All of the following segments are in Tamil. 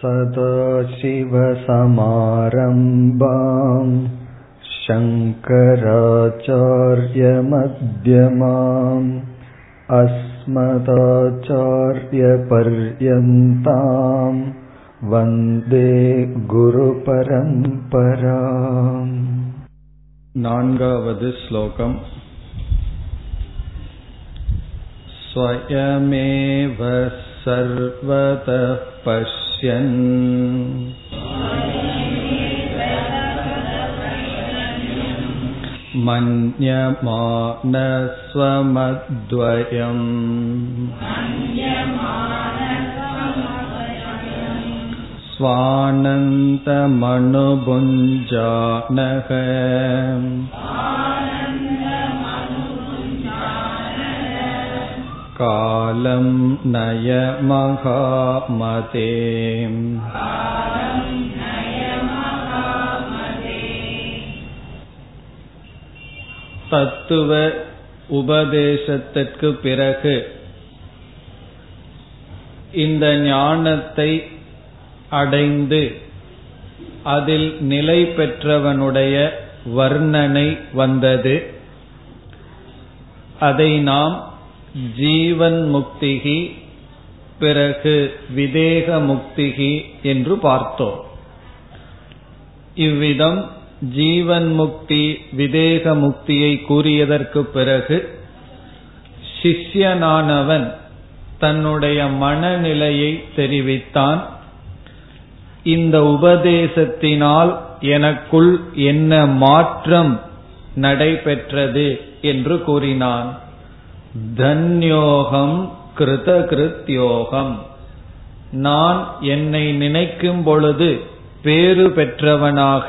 சதாசிவசமாரம்பாம் சங்கராச்சார்யமத்யமாம் அஸ்மதாச்சார்யபர்யந்தாம் வந்தே குருபரம்பராம். நான்காவது ஸ்லோகம். ஸ்வயமேவ சர்வதः பஷ்யன் மன்யமானஸ்வமத்வயம் ஸ்வானந்தமனுபுஞ்சானஹ காலம் நயமகாமதே. தத்துவ உபதேசத்திற்கு பிறகு இந்த ஞானத்தை அடைந்து அதில் நிலை பெற்றவனுடைய வர்ணனை வந்தது. அதை நாம் ஜீவன் முக்திகி, பிறகு விதேக முக்திகி என்று பார்த்தோம். இவ்விதம் ஜீவன் முக்தி விதேக முக்தியை கூறியதற்கு பிறகு சிஷ்யனானவன் தன்னுடைய மனநிலையை தெரிவித்தான். இந்த உபதேசத்தினால் எனக்குள் என்ன மாற்றம் நடைபெற்றது என்று கூறினான். தன்யோகம் கிருத கிருத்யோகம், நான் என்னை நினைக்கும் பொழுது பேறு பெற்றவனாக,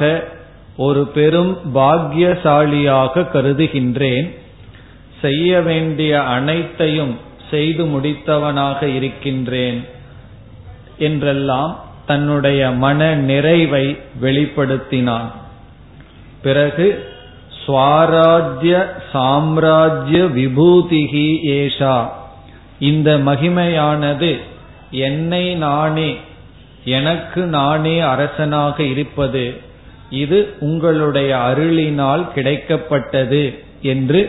ஒரு பெரும் பாக்கியசாலியாக கருதுகின்றேன். செய்ய வேண்டிய அனைத்தையும் செய்து முடித்தவனாக இருக்கின்றேன் என்றெல்லாம் தன்னுடைய மன நிறைவை வெளிப்படுத்தினான். பிறகு ஸ்வாராஜ்ய சாம்ராஜ்ய விபூதிகி ஏஷா, இந்த மகிமையானது என்னை நானே, எனக்கு நானே அரசனாக இருப்பது, இது உங்களுடைய அருளினால் கிடைக்கப்பட்டது என்று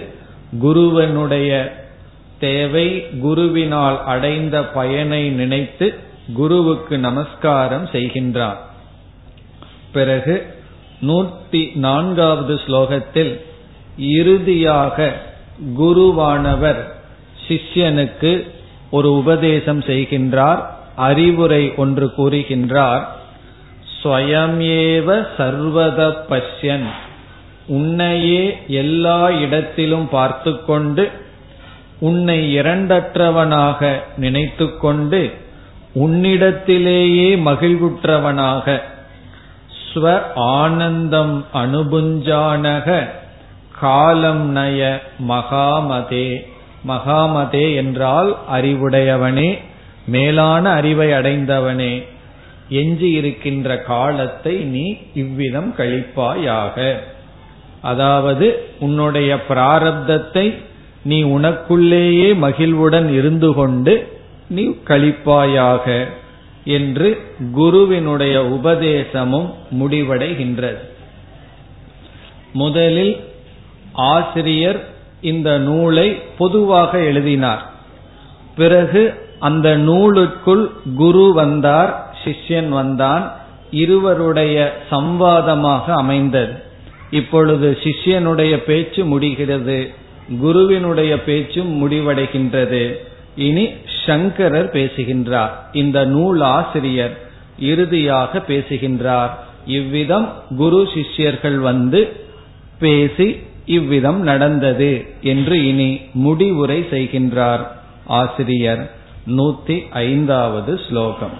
குருவனுடைய தேவை, குருவினால் அடைந்த பயனை நினைத்து குருவுக்கு நமஸ்காரம் செய்கின்றார். பிறகு 104வது ஸ்லோகத்தில் இறுதியாக குருவானவர் சிஷ்யனுக்கு ஒரு உபதேசம் செய்கின்றார், அறிவுரை ஒன்று கூறுகின்றார். ஸ்வயமேவ சர்வத பஷ்யன், உன்னையே எல்லா இடத்திலும் பார்த்து கொண்டு, உன்னை இரண்டற்றவனாக நினைத்து கொண்டு, உன்னிடத்திலேயே மகிழ்வுற்றவனாக, ஸ்வ ஆனந்தம் அனுபுஞ்சானக காலம் நய மகாமதே. மகாமதே என்றால் அறிவுடையவனே, மேலான அறிவை அடைந்தவனே, எஞ்சியிருக்கின்ற காலத்தை நீ இவ்விதம் கழிப்பாயாக. அதாவது உன்னுடைய பிராரப்தத்தை நீ உனக்குள்ளேயே மகிழ்வுடன் இருந்து கொண்டு நீ கழிப்பாயாக என்று குருவினுடைய உபதேசமும் முடிவடைகின்றது. முதலில் ஆசிரியர் இந்த நூலை பொதுவாக எழுதினார். பிறகு அந்த நூலுக்குள் குரு வந்தார், சிஷ்யன் வந்தான், இருவருடைய சம்வாதமாக அமைந்தது. இப்பொழுது சிஷ்யனுடைய பேச்சு முடிகிறது, குருவினுடைய பேச்சும் முடிவடைகின்றது. இனி சங்கரர் பேசுகின்றார், இந்த நூல் ஆசிரியர் இறுதியாக பேசுகின்றார். இவ்விதம் குரு சிஷ்யர்கள் வந்து பேசி இவ்விதம் நடந்தது என்று இனி முடிவுரை செய்கின்றார் ஆசிரியர். 105வது ஸ்லோகம்.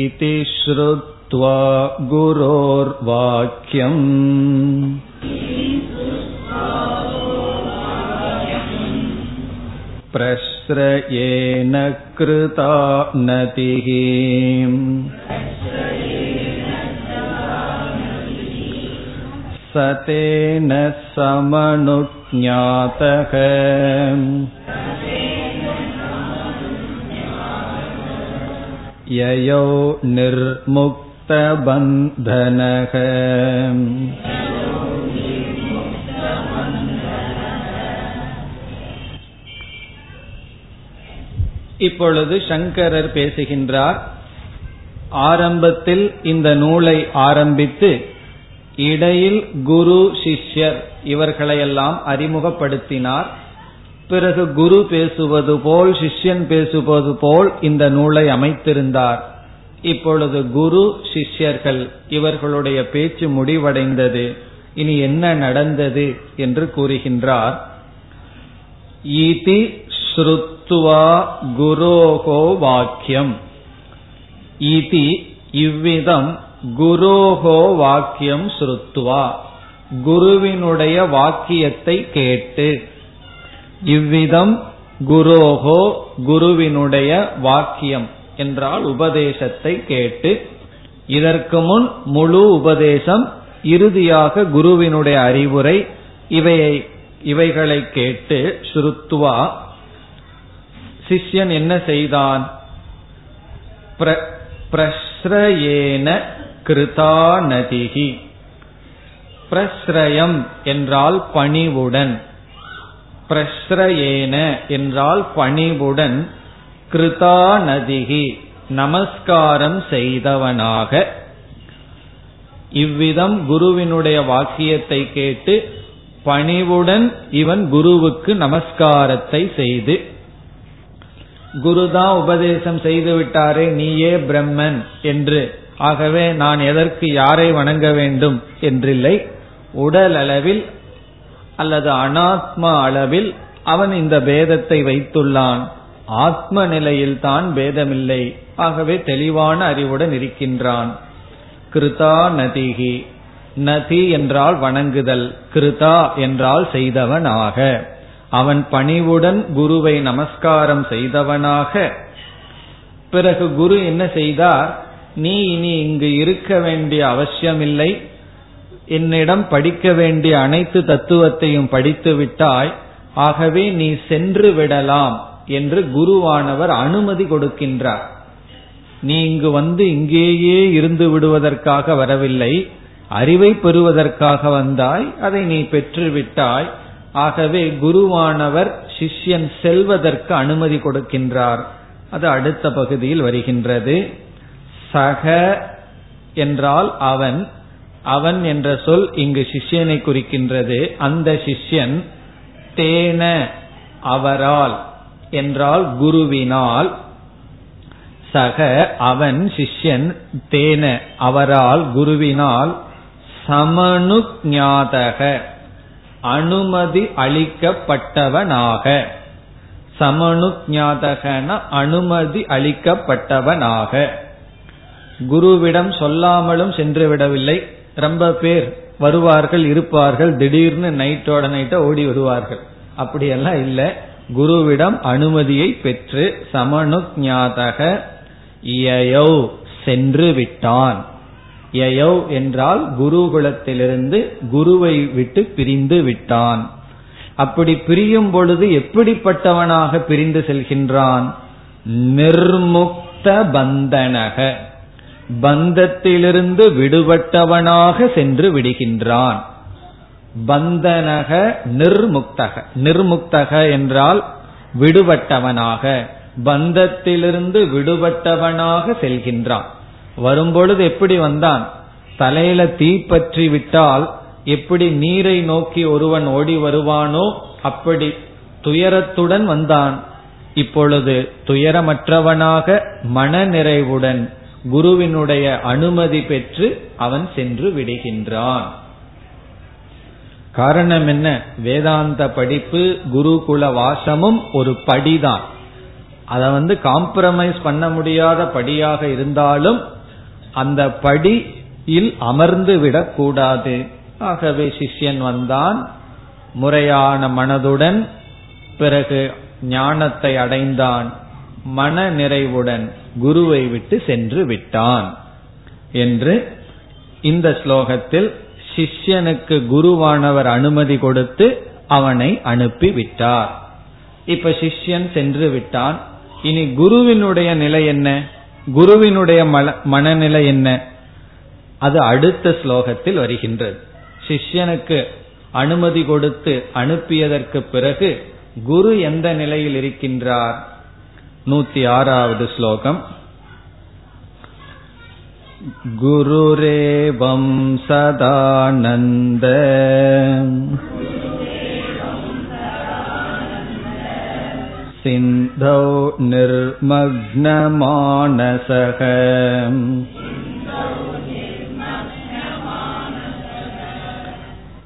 இதி ஸ்ருத்வா குரோர் வாக்யம் பிரஸ்ரயேன க்ருதாநதிஹி சதேன சமனுஜ்ஞாதஹ யயோ நிர்முக்த பந்தனக. இப்பொழுது சங்கரர் பேசுகின்றார். ஆரம்பத்தில் இந்த நூலை ஆரம்பித்து இடையில் குரு சிஷ்யர் இவர்களையெல்லாம் அறிமுகப்படுத்தினார். பிறகு குரு பேசுவது போல் சிஷ்யன் பேசுவது போல் இந்த நூலை அமைத்திருந்தார். இப்பொழுது குரு சிஷ்யர்கள் இவர்களுடைய பேச்சு முடிவடைந்தது. இனி என்ன நடந்தது என்று கூறுகின்றார். இதி ஸ்ருத்வா குரோஹோ வாக்கியம். இதி இவ்விதம் குரோஹோ வாக்கியம் ஸ்ருத்வா குருவினுடைய வாக்கியத்தை கேட்டு. இவ்விதம் குரோஹோ குருவினுடைய வாக்கியம் என்றால் உபதேசத்தை கேட்டு. இதற்கு முன் முழு உபதேசம், இறுதியாக குருவினுடைய அறிவுரை, இவைகளை கேட்டு ஸ்ருத்வா சிஷ்யன் என்ன செய்தான்? பிரஸ்ரயேன கிருதாநதிஹி. பிரஸ்ரயம் என்றால் பணிவுடன், பிரஸ்ரயேன என்றால் பணிவுடன், கிருதாநதிஹி நமஸ்காரம் செய்தவனாக. இவ்விதம் குருவினுடைய வாக்கியத்தை கேட்டு பணிவுடன் இவன் குருவுக்கு நமஸ்காரத்தை செய்து, குருதான் உபதேசம் செய்து விட்டாரே, நீயே பிரம்மன் என்று, ஆகவே நான் எதற்கு யாரை வணங்க வேண்டும் என்றில்லை, உடல் அளவில் அல்லது அனாத்மா அளவில் அவன் இந்த பேதத்தை வைத்துள்ளான். ஆத்ம நிலையில் தான் பேதமில்லை, ஆகவே தெளிவான அறிவுடன் இருக்கின்றான். கிருதா நதிஹி, நதி என்றால் வணங்குதல், கிருதா என்றால் செய்தவனாக, அவன் பணிவுடன் குருவை நமஸ்காரம் செய்தவனாக. பிறகு குரு என்ன செய்தார்? நீ இனி இங்கு இருக்க வேண்டிய அவசியமில்லை, என்னிடம் படிக்க வேண்டிய அனைத்து தத்துவத்தையும் படித்து விட்டாய், ஆகவே நீ சென்று விடலாம் என்று குருவானவர் அனுமதி கொடுக்கின்றார். நீ இங்கு வந்து இங்கேயே இருந்து விடுவதற்காக வரவில்லை, அறிவை பெறுவதற்காக வந்தாய், அதை நீ பெற்று விட்டாய். ஆகவே குருவானவர் சிஷ்யன் செல்வதற்கு அனுமதி கொடுக்கின்றார். அது அடுத்த பகுதியில் வருகின்றது. சக என்றால் அவன், அவன் என்ற சொல் இங்கு சிஷ்யனை குறிக்கின்றது. அந்த சிஷ்யன் தேன அவரால் என்றால் குருவினால், சக அவன் சிஷ்யன் தேன அவரால் குருவினால் சமனுஞாதக அனுமதி அளிக்கப்பட்டவனாக. சமனுஞாதகன அனுமதி அளிக்கப்பட்டவனாக. குருவிடம் சொல்லாமலும் சென்றுவிடவில்லை. ரொம்ப பேர் வருவார்கள், இருப்பார்கள், திடீர்னு நைட்டோட நைட்டா ஓடி வருவார்கள், அப்படியெல்லாம் இல்லை. குருவிடம் அனுமதியை பெற்று சமனுஞாதக யயௌ சென்று விட்டான். யயௌ என்றால் குருகுலத்திலிருந்து குருவை விட்டு பிரிந்து விட்டான். அப்படி பிரியும் பொழுது எப்படிப்பட்டவனாக பிரிந்து செல்கின்றான்? நிர்முக்த பந்தனக, பந்தத்திலிருந்து விடுபட்டவனாக சென்று விடுகின்றான். பந்தனக நிர்முக்தக, நிர்முக்தக என்றால் விடுபட்டவனாக, பந்தத்திலிருந்து விடுபட்டவனாக செல்கின்றான். வரும்பொழுது எப்படி வந்தான்? தலையில தீப்பற்றி விட்டால் எப்படி நீரை நோக்கி ஒருவன் ஓடி வருவானோ அப்படி துயரத்துடன் வந்தான். இப்பொழுது துயரமற்றவனாக மன நிறைவுடன் குருவினுடைய அனுமதி பெற்று அவன் சென்று விடுகின்றான். காரணம் என்ன? வேதாந்த படிப்பு குருகுல வாசமும் ஒரு படிதான். அதை காம்ப்ரமைஸ் பண்ண முடியாத படியாக இருந்தாலும் அந்த படியில் அமர்ந்து விடக்கூடாது. ஆகவே சிஷ்யன் வந்தான் முறையான மனதுடன், பிறகு ஞானத்தை அடைந்தான், மன நிறைவுடன் குருவை விட்டு சென்று விட்டான் என்று இந்த ஸ்லோகத்தில் சிஷ்யனுக்கு குருவானவர் அனுமதி கொடுத்து அவனை அனுப்பி விட்டார். இப்ப சிஷ்யன் சென்று விட்டான். இனி குருவினுடைய நிலை என்ன? குருவினுடைய மனநிலை என்ன? அது அடுத்த ஸ்லோகத்தில் வருகின்றது. சிஷ்யனுக்கு அனுமதி கொடுத்து அனுப்பியதற்கு பிறகு குரு எந்த நிலையில் இருக்கின்றார்? 106வது ஸ்லோகம். குருரேவம் சதானந்த சிந்தோ நிர்மக்னமானசக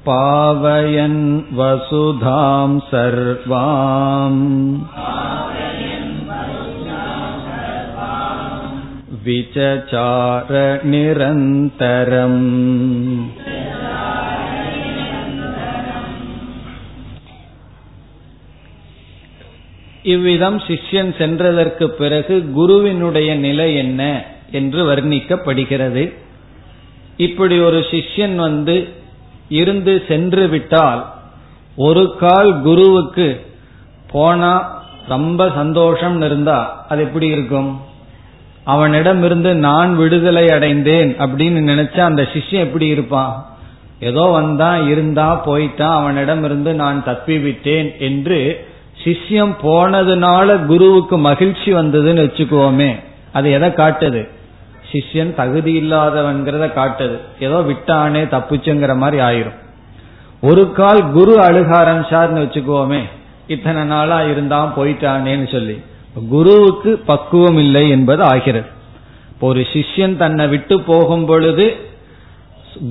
பாவயன் வசுதாம் சர்வாம் விசசார நிரந்தரம். இவ்விதம் சிஷ்யன் சென்றதற்கு பிறகு குருவினுடைய நிலை என்ன என்று வர்ணிக்கப்படுகிறது. இப்படி ஒரு சிஷ்யன் இருந்து சென்று விட்டால், ஒரு கால் குருவுக்கு போனா ரொம்ப சந்தோஷம் இருந்தா அது எப்படி இருக்கும்? அவனிடமிருந்து நான் விடுதலை அடைந்தேன் அப்படின்னு நினைச்சா அந்த சிஷ்யன் எப்படி இருப்பான்? ஏதோ வந்தான், இருந்தா, போயிட்டான், அவனிடமிருந்து நான் தப்பி விட்டேன் என்று சிஷ்யம் போனதுனால குருவுக்கு மகிழ்ச்சி வந்ததுன்னு வச்சுக்குவோமே, அது எதை காட்டுது? சிஷ்யன் தகுதி இல்லாதவன்கிறத காட்டுது. ஏதோ விட்டானே தப்புச்சுங்கிற மாதிரி ஆயிரும். ஒரு கால் குரு அழுக ஆரம்பிச்சார்னு வச்சுக்குவோமே, இத்தனை நாளா இருந்தான் போயிட்டானேன்னு சொல்லி குருவுக்கு பக்குவம் இல்லை என்பது ஆகிறது. ஒரு சிஷ்யன் தன்னை விட்டு போகும் பொழுது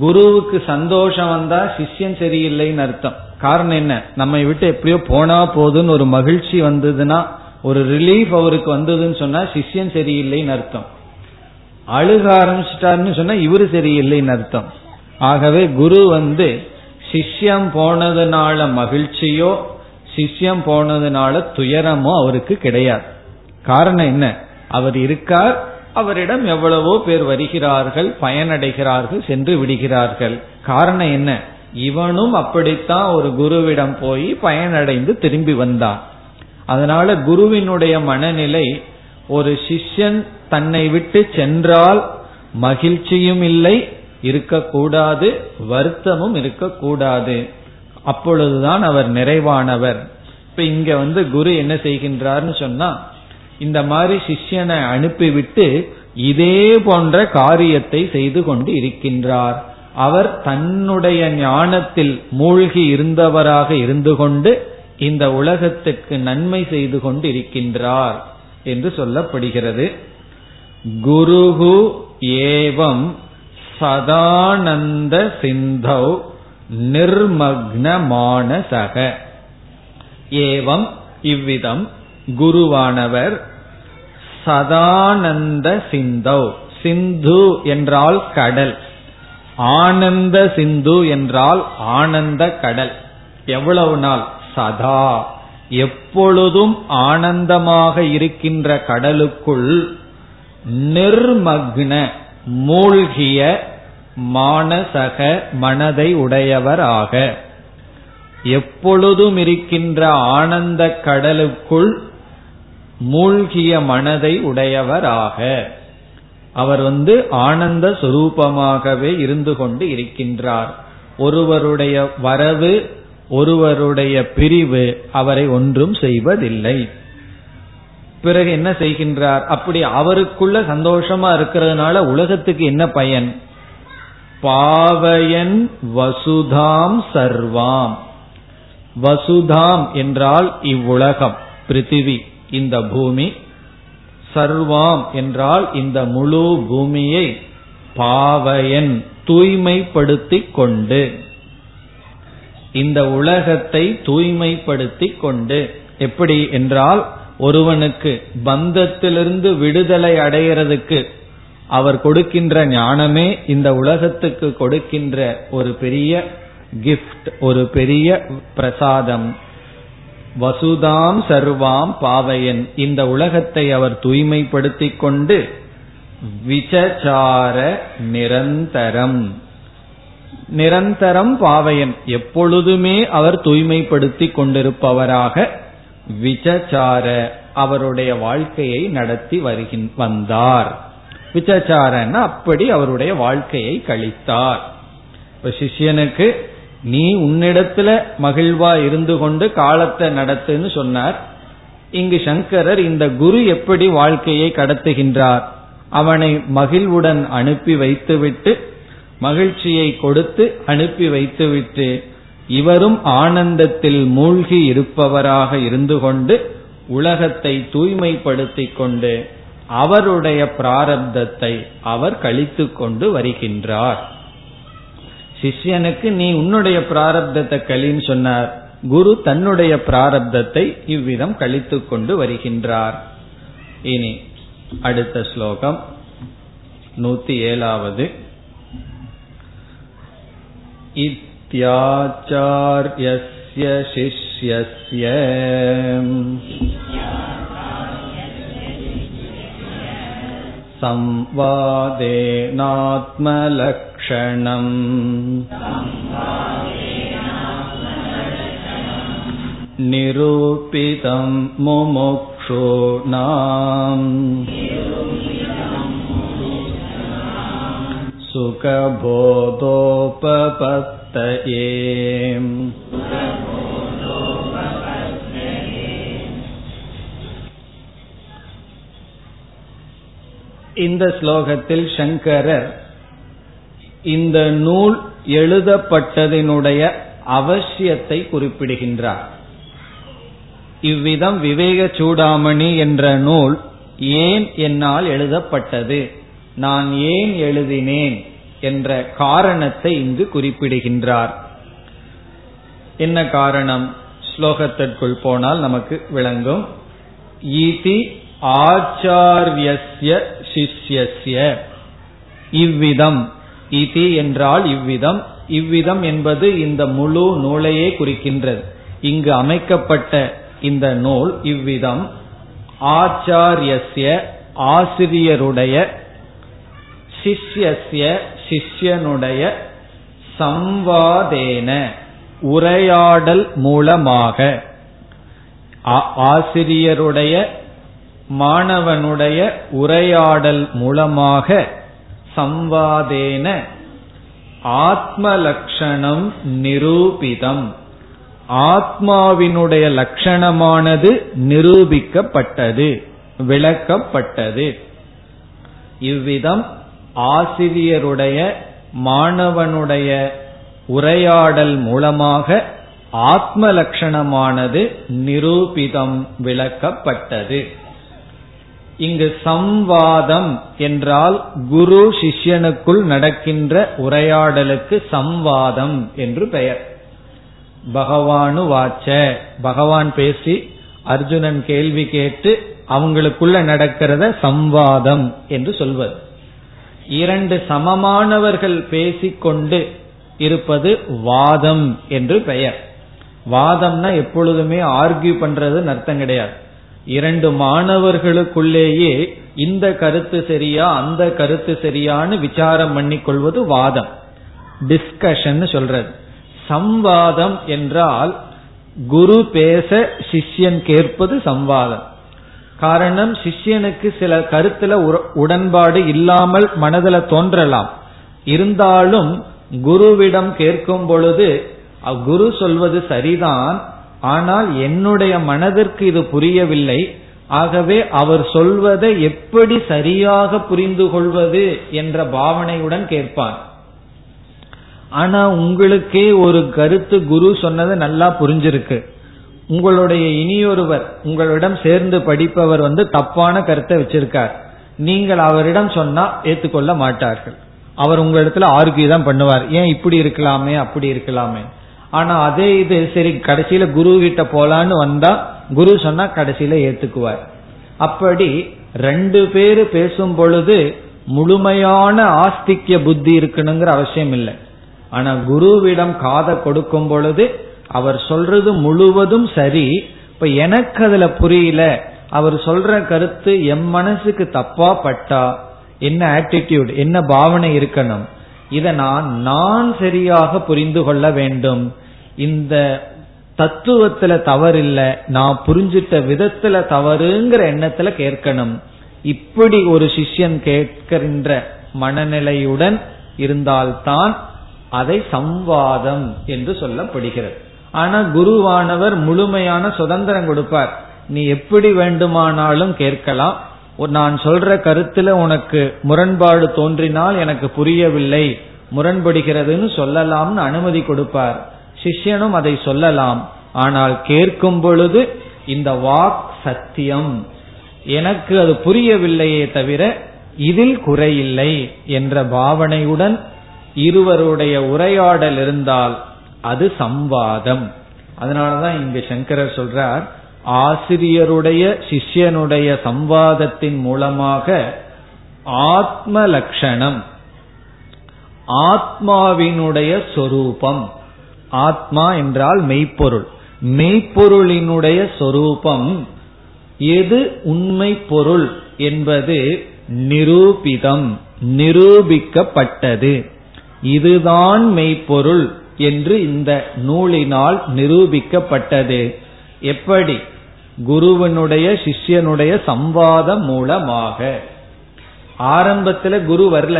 குருவுக்கு சந்தோஷம் வந்தா சிஷ்யன் சரியில்லைன்னு அர்த்தம். காரணம் என்ன? நம்மை விட்டு எப்படியோ போனா போதுன்னு ஒரு மகிழ்ச்சி வந்ததுன்னா, ஒரு ரிலீஃப் அவருக்கு வந்ததுன்னு சொன்னா சிஷ்யன் சரியில்லைன்னு அர்த்தம். அழுக ஆரம்பிச்சிட்டாருன்னு சொன்னா இவரு சரியில்லைன்னு அர்த்தம். ஆகவே குரு சிஷ்யம் போனதுனால மகிழ்ச்சியோ சிஷ்யம் போனதுனால துயரமோ அவருக்கு கிடையாது. காரணம் என்ன? அவர் இருக்கார், அவரிடம் எவ்வளவோ பேர் வருகிறார்கள், பயனடைகிறார்கள், சென்று விடுகிறார்கள். காரணம் என்ன? இவனும் அப்படித்தான் ஒரு குருவிடம் போய் பயனடைந்து திரும்பி வந்தான். அதனால குருவினுடைய மனநிலை, ஒரு சிஷ்யன் தன்னை விட்டு சென்றால் மகிழ்ச்சியும் இல்லை இருக்கக்கூடாது, வருத்தமும் இருக்கக்கூடாது, அப்பொழுதுதான் அவர் நிறைவானவர். இப்ப இங்க குரு என்ன செய்கின்றார்னு சொன்னா, இந்த மாதிரி சிஷ்யனை அனுப்பிவிட்டு இதே போன்ற காரியத்தை செய்து கொண்டு இருக்கின்றார். அவர் தன்னுடைய ஞானத்தில் மூழ்கி இருந்தவராக இருந்து கொண்டு இந்த உலகத்திற்கு நன்மை செய்து கொண்டு இருக்கின்றார் என்று சொல்லப்படுகிறது. குருஹு ஏவம் சதானந்த சிந்தௌ நிர்மக்னமானசக. ஏவம் இவ்விதம் குருவானவர் சதானந்த சிந்தௌ, சிந்து என்றால் கடல், ஆனந்த சிந்து என்றால் ஆனந்த கடல். எவ்வளவு நாள்? சதா, எப்பொழுதும் ஆனந்தமாக இருக்கின்ற கடலுக்குள் நிர்மக்ன மூழ்கிய மானசக மனதை உடையவராக, எப்பொழுதும் இருக்கின்ற ஆனந்த கடலுக்குள் மூழ்கிய மனதை உடையவராக அவர் ஆனந்த சுரூபமாகவே இருந்து கொண்டு இருக்கின்றார். ஒருவருடைய வரவு, ஒருவருடைய பிரிவு அவரை ஒன்றும் செய்வதில்லை. பிறகு என்ன செய்கின்றார்? அப்படி அவருக்குள்ள சந்தோஷமா இருக்கிறதுனால உலகத்துக்கு என்ன பயன்? பாவயன் வசுதாம் சர்வாம். வசுதாம் என்றால் இவ்வுலகம், பிருத்திவி, இந்த பூமி. சர்வாம் என்றால் இந்த முழு பூமியை பாவயன் தூய்மைப்படுத்திக் கொண்டு, இந்த உலகத்தை தூய்மைப்படுத்திக் கொண்டு. எப்படி என்றால், ஒருவனுக்கு பந்தத்திலிருந்து விடுதலை அடைகிறதுக்கு அவர் கொடுக்கின்ற ஞானமே இந்த உலகத்துக்கு கொடுக்கின்ற ஒரு பெரிய கிஃப்ட், ஒரு பெரிய பிரசாதம். வசுதாம் சர்வாம் பாவயன், இந்த உலகத்தை அவர் தூய்மைப்படுத்திக் கொண்டு விசசார நிரந்தரம். நிரந்தரம் பாவயன், எப்பொழுதுமே அவர் தூய்மைப்படுத்திக் கொண்டிருப்பவராக. விசசார, அவருடைய வாழ்க்கையை நடத்தி வந்தார். விசாரன்னா அப்படி அவருடைய வாழ்க்கையை கழித்தார். இப்ப சிஷ்யனுக்கு நீ உன்னிடத்துல மகிழ்வா இருந்து கொண்டு காலத்தை நடத்துன்னு சொன்னார். இங்கு சங்கரர் இந்த குரு எப்படி வாழ்க்கையை கடத்துகின்றார், அவனை மகிழ்வுடன் அனுப்பி வைத்துவிட்டு மகிழ்ச்சியை கொடுத்து அனுப்பி வைத்துவிட்டு இவரும் ஆனந்தத்தில் மூழ்கி இருப்பவராக இருந்து கொண்டு உலகத்தை தூய்மைப்படுத்திக் கொண்டு அவருடைய பிராரப்தத்தை அவர் கழித்து கொண்டு வருகின்றார். சிஷ்யனுக்கு நீ உன்னுடைய பிராரப்தத்தை கழின்னு சொன்னார், குரு தன்னுடைய பிராரப்தத்தை இவ்விதம் கழித்து கொண்டு வருகின்றார். இனி அடுத்த ஸ்லோகம் 107வது. இத்யாச்சார்யஸ்ய சிஷ்யஸ்ய சம்வாதேனாத்மலக்ஷணம் நிரூபிதம் முமுக்ஷூணாம் சுகபோதோபபத்தயே. இந்த ஸ்லோகத்தில் சங்கரர் இந்த நூல் எழுதப்பட்டதினுடைய அவசியத்தை குறிப்பிடுகின்றார். இவ்விதம் விவேக சூடாமணி என்ற நூல் ஏன் என்னால் எழுதப்பட்டது, நான் ஏன் எழுதினேன் என்ற காரணத்தை இங்கு குறிப்பிடுகின்றார். என்ன காரணம், ஸ்லோகத்திற்குள் போனால் நமக்கு விளங்கும். ஈதி ஆச்சார்யஸ்ய சிஷ்யஸ்ய, இவ்விதம், இதி என்றால் இவ்விதம், இவ்விதம் என்பது இந்த முழு நூலையே குறிக்கின்றது. இங்கு அமைக்கப்பட்ட இந்த நூல் இவ்விதம் ஆச்சார்யஸ்ய ஆசிரியருடைய, சிஷ்யஸ்ய சிஷ்யனுடைய, சம்வாதேன உரையாடல் மூலமாக, ஆசிரியருடைய மாணவனுடைய உரையாடல் மூலமாக, சம்வாதேன ஆத்மலக்ஷணம் நிரூபிதம், ஆத்மாவினுடைய லட்சணமானது நிரூபிக்கப்பட்டது, விளக்கப்பட்டது. இவ்விதம் ஆசிரியருடைய மாணவனுடைய உரையாடல் மூலமாக ஆத்ம லட்சணமானது நிரூபிதம், விளக்கப்பட்டது. இங்கு சம்வாதம் என்றால் குரு சிஷ்யனுக்குள் நடக்கின்ற உரையாடலுக்கு சம்வாதம் என்று பெயர். பகவானு வாச்ச, பகவான் பேசி அர்ஜுனன் கேள்வி கேட்டு அவங்களுக்குள்ள நடக்கிறத சம்வாதம் என்று சொல்வது. இரண்டு சமமானவர்கள் பேசிக்கொண்டு இருப்பது வாதம் என்று பெயர். வாதம்னா எப்பொழுதுமே ஆர்கியூ பண்றதுன்னு அர்த்தம் கிடையாது. இரண்டு மாணவர்களுக்குள்ளேயே இந்த கருத்து சரியா அந்த கருத்து சரியான்னு விசாரம் பண்ணிக்கொள்வது வாதம், டிஸ்கஷன் சொல்றது. சம்வாதம் என்றால் குரு பேச சிஷ்யன் கேட்பது சம்வாதம். காரணம், சிஷ்யனுக்கு சில கருத்துல உடன்பாடு இல்லாமல் மனதுல தோன்றலாம். இருந்தாலும் குருவிடம் கேட்கும் பொழுது குரு சொல்வது சரிதான், ஆனால் என்னுடைய மனதிற்கு இது புரியவில்லை, ஆகவே அவர் சொல்வதை எப்படி சரியாக புரிந்து கொள்வது என்ற பாவனையுடன் கேட்பான். ஆனா உங்களுக்கே ஒரு கருத்து குரு சொன்னது நல்லா புரிஞ்சிருக்கு, உங்களுடைய இனியொருவர் உங்களிடம் சேர்ந்து படிப்பவர் வந்து தப்பான கருத்தை வச்சிருக்கார், நீங்கள் அவரிடம் சொன்னா ஏத்துக்கொள்ள மாட்டார்கள், அவர் உங்களிடத்துல ஆர்கியூ தான் பண்ணுவார், ஏன் இப்படி இருக்கலாமே அப்படி இருக்கலாமே. ஆனா அதே இது சரி கடைசியில குரு கிட்ட போலான்னு வந்தா குரு சொன்னா கடைசியில ஏத்துக்குவார். அப்படி ரெண்டு பேரு பேசும் பொழுது முழுமையான ஆஸ்திக்ய புத்தி இருக்கணுங்கிற அவசியம் இல்லை. ஆனா குருவிடம் காதை கொடுக்கும் பொழுது அவர் சொல்றது முழுவதும் சரி, இப்ப எனக்கு அதுல புரியல, அவர் சொல்ற கருத்து என் மனசுக்கு தப்பா பட்டா என்ன ஆட்டிடியூட், என்ன பாவனை இருக்கணும், இத நான் சரியாக புரிந்து கொள்ள வேண்டும். இந்த தத்துவத்துல தவறில்லை, நான் புரிஞ்சிட்ட விதத்துல தவறுங்கிற எண்ணத்துல கேட்கணும். இப்படி ஒரு சிஷ்யன் கேட்கின்ற மனநிலையுடன் இருந்தால்தான் அதை சம்வாதம் என்று சொல்லப்படுகிறது. ஆனா குருவானவர் முழுமையான சுதந்திரம் கொடுப்பார், நீ எப்படி வேண்டுமானாலும் கேட்கலாம், நான் சொல்ற கருத்துல உனக்கு முரண்பாடு தோன்றினால் எனக்கு புரியவில்லை முரண்படுகிறதுன்னு சொல்லலாம்னு அனுமதி கொடுப்பார். சிஷ்யனும் அதை சொல்லலாம். ஆனால் கேட்கும் பொழுது இந்த வாக் சத்தியம், எனக்கு அது புரியவில்லையே தவிர இதில் குறையில்லை என்ற பாவனையுடன் இருவருடைய உரையாடல் இருந்தால் அது சம்வாதம். அதனாலதான் இங்கு சங்கரர் சொல்றார், ஆசிரியருடைய சிஷ்யனுடைய சம்வாதத்தின் மூலமாக ஆத்ம லட்சணம், ஆத்மாவினுடைய சொரூபம், ஆத்மா என்றால் மெய்ப்பொருள், மெய்ப்பொருளினுடைய சொரூபம் எது, உண்மை பொருள் என்பது நிரூபிதம், நிரூபிக்கப்பட்டது, இதுதான் மெய்ப்பொருள் என்று இந்த நூலினால் நிரூபிக்கப்பட்டது. எப்படி? குருவனுடைய சிஷ்யனுடைய சம்வாதம் மூலமாக. ஆரம்பத்துல குரு வரல,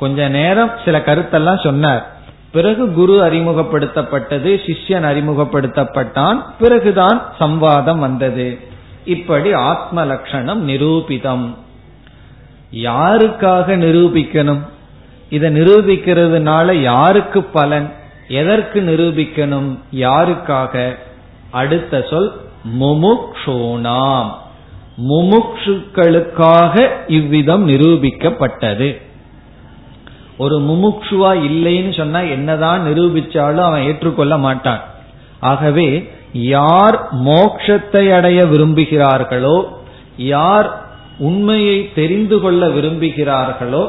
கொஞ்ச நேரம் சில கருத்தெல்லாம் சொன்னார், பிறகு குரு அறிமுகப்படுத்தப்பட்டது, சிஷ்யன் அறிமுகப்படுத்தப்பட்டான், பிறகுதான் சம்வாதம் வந்தது. இப்படி ஆத்ம லட்சணம் நிரூபிதம். யாருக்காக நிரூபிக்கணும்? இதை நிரூபிக்கிறதுனால யாருக்கு பலன்? எதற்கு நிரூபிக்கணும்? யாருக்காக? அடுத்த சொல் முமுக்ஷூனாம், முமுக்ஷுக்களுக்காக இவ்விதம் நிரூபிக்கப்பட்டது. ஒரு முமுக்ஷுவா இல்லைன்னு சொன்னா என்னதான் நிரூபிச்சாலும் அவன் ஏற்றுக்கொள்ள மாட்டான். ஆகவே யார் மோட்சத்தை அடைய விரும்புகிறார்களோ, யார் உண்மையை தெரிந்து கொள்ள விரும்புகிறார்களோ,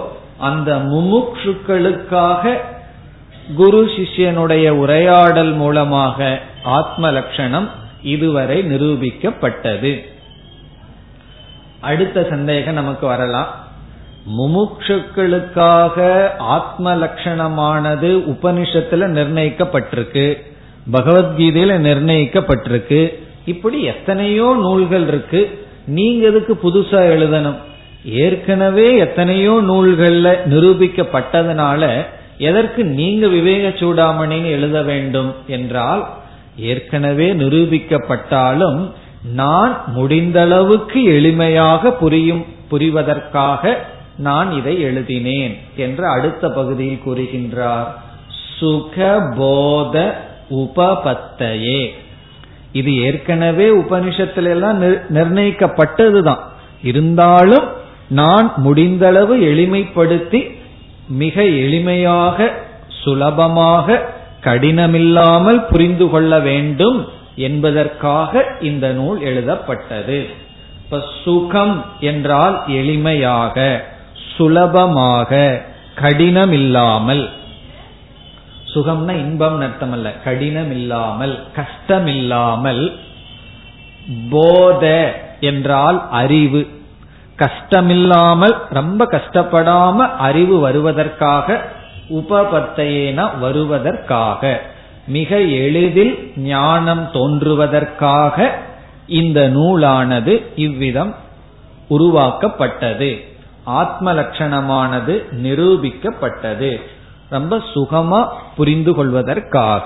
அந்த முமுக்ஷுக்களுக்காக குரு சிஷ்யனுடைய உரையாடல் மூலமாக ஆத்ம லட்சணம் இதுவரை நிரூபிக்கப்பட்டது. அடுத்த சந்தேகம் நமக்கு வரலாம், முமுக்ஷுக்களுக்காக ஆத்ம லட்சணமானது உபனிஷத்துல நிர்ணயிக்கப்பட்டிருக்கு, பகவத்கீதையில நிர்ணயிக்கப்பட்டிருக்கு, இப்படி எத்தனையோ நூல்கள் இருக்கு, நீங்க எதுக்கு புதுசா எழுதணும்? ஏற்கனவே எத்தனையோ நூல்கள்ல நிரூபிக்கப்பட்டதுனால எதற்கு நீங்க விவேக சூடாமணின்னு எழுத வேண்டும் என்றால், ஏற்கனவே நிரூபிக்கப்பட்டாலும் நான் முடிந்தளவுக்கு எளிமையாக புரிவதற்காக நான் இதை எழுதினேன் என்று அடுத்த பகுதியில் கூறுகின்றார். சுகபோத உபபத்தையே, இது ஏற்கனவே உபனிஷத்துல எல்லாம் நிர்ணயிக்கப்பட்டதுதான், இருந்தாலும் நான் முடிந்தளவு எளிமைப்படுத்தி மிக எளிமையாக சுலபமாக கடினமில்லாமல் புரிந்து கொள்ள வேண்டும் என்பதற்காக இந்த நூல் எழுதப்பட்டது. இப்ப சுகம் என்றால் எளிமையாக, சுலபமாக, கடினமில்லாமல். சுகம்னா இன்பம் அர்த்தம் அல்ல, கடினமில்லாமல், கஷ்டமில்லாமல். போத என்றால் அறிவு, கஷ்டமில்லாமல் ரொம்ப கஷ்டப்படாம அறிவு வருவதற்காக, உபபத்தையேனா வருவதற்காக, மிக எளிதில் ஞானம் தோன்றுவதற்காக இந்த நூலானது இவ்விதம் உருவாக்கப்பட்டது. ஆத்ம லட்சணமானது நிரூபிக்கப்பட்டது ரொம்ப சுகமா புரிந்து கொள்வதற்காக.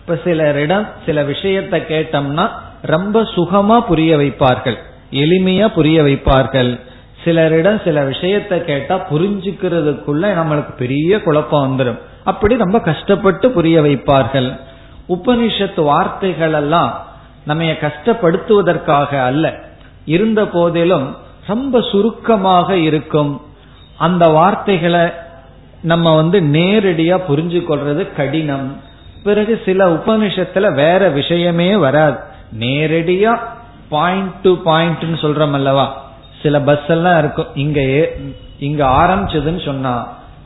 இப்ப சிலரிடம் சில விஷயத்தை கேட்டோம்னா ரொம்ப சுகமா புரிய வைப்பார்கள், எளிமையா புரிய வைப்பார்கள். சிலரிடம் சில விஷயத்தை கேட்டா புரிஞ்சுக்கிறதுக்குள்ள நம்மளுக்கு பெரிய குழப்பம் வந்துடும், அப்படி ரொம்ப கஷ்டப்பட்டு புரிய வைப்பார்கள். உபனிஷத்து வார்த்தைகள் எல்லாம் நம்ம கஷ்டப்படுத்துவதற்காக அல்ல, இருந்த போதிலும் ரொம்ப சுருக்கமாக இருக்கும். அந்த வார்த்தைகளை நம்ம நேரடியா புரிஞ்சு கொள்றது கடினம். பிறகு சில உபனிஷத்துல வேற விஷயமே வராது, நேரடியா பாயிண்ட் டு பாயிண்ட்னு சொல்றோம் அல்லவா. சில பஸ் எல்லாம் இருக்கும், இங்க ஆரம்பிச்சதுன்னு சொன்னா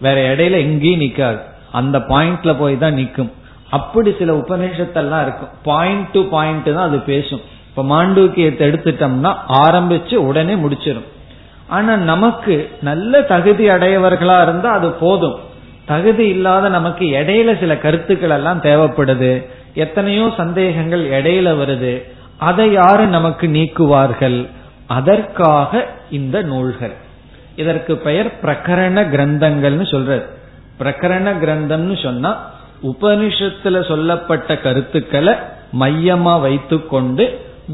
வேற இடையில எங்கேயும் நிக்காது, அந்த பாயிண்ட்ல போய் தான் நிக்கும். அப்படி சில உபநிஷத்தெல்லாம் இருக்கும், பாயிண்ட் டு பாயிண்ட் தான் அது பேசும். இப்ப மாண்டூக்கியத்தை எடுத்துட்டோம்னா ஆரம்பிச்சு உடனே முடிச்சிடும். ஆனா நமக்கு நல்ல தகுதி அடையவர்களா இருந்தா அது போதும், தகுதி இல்லாத நமக்கு இடையில சில கருத்துக்கள் எல்லாம் தேவைப்படுது. எத்தனையோ சந்தேகங்கள் இடையில வருது, அதை யாரு நமக்கு நீக்குவார்கள்? அதற்காக இந்த நூல்கள். இதற்கு பெயர் பிரகரண கிரந்தங்கள்னு சொல்றது. பிரகரண கிரந்தம்னு சொன்னா உபனிஷத்துல சொல்லப்பட்ட கருத்துக்களை மையமா வைத்து கொண்டு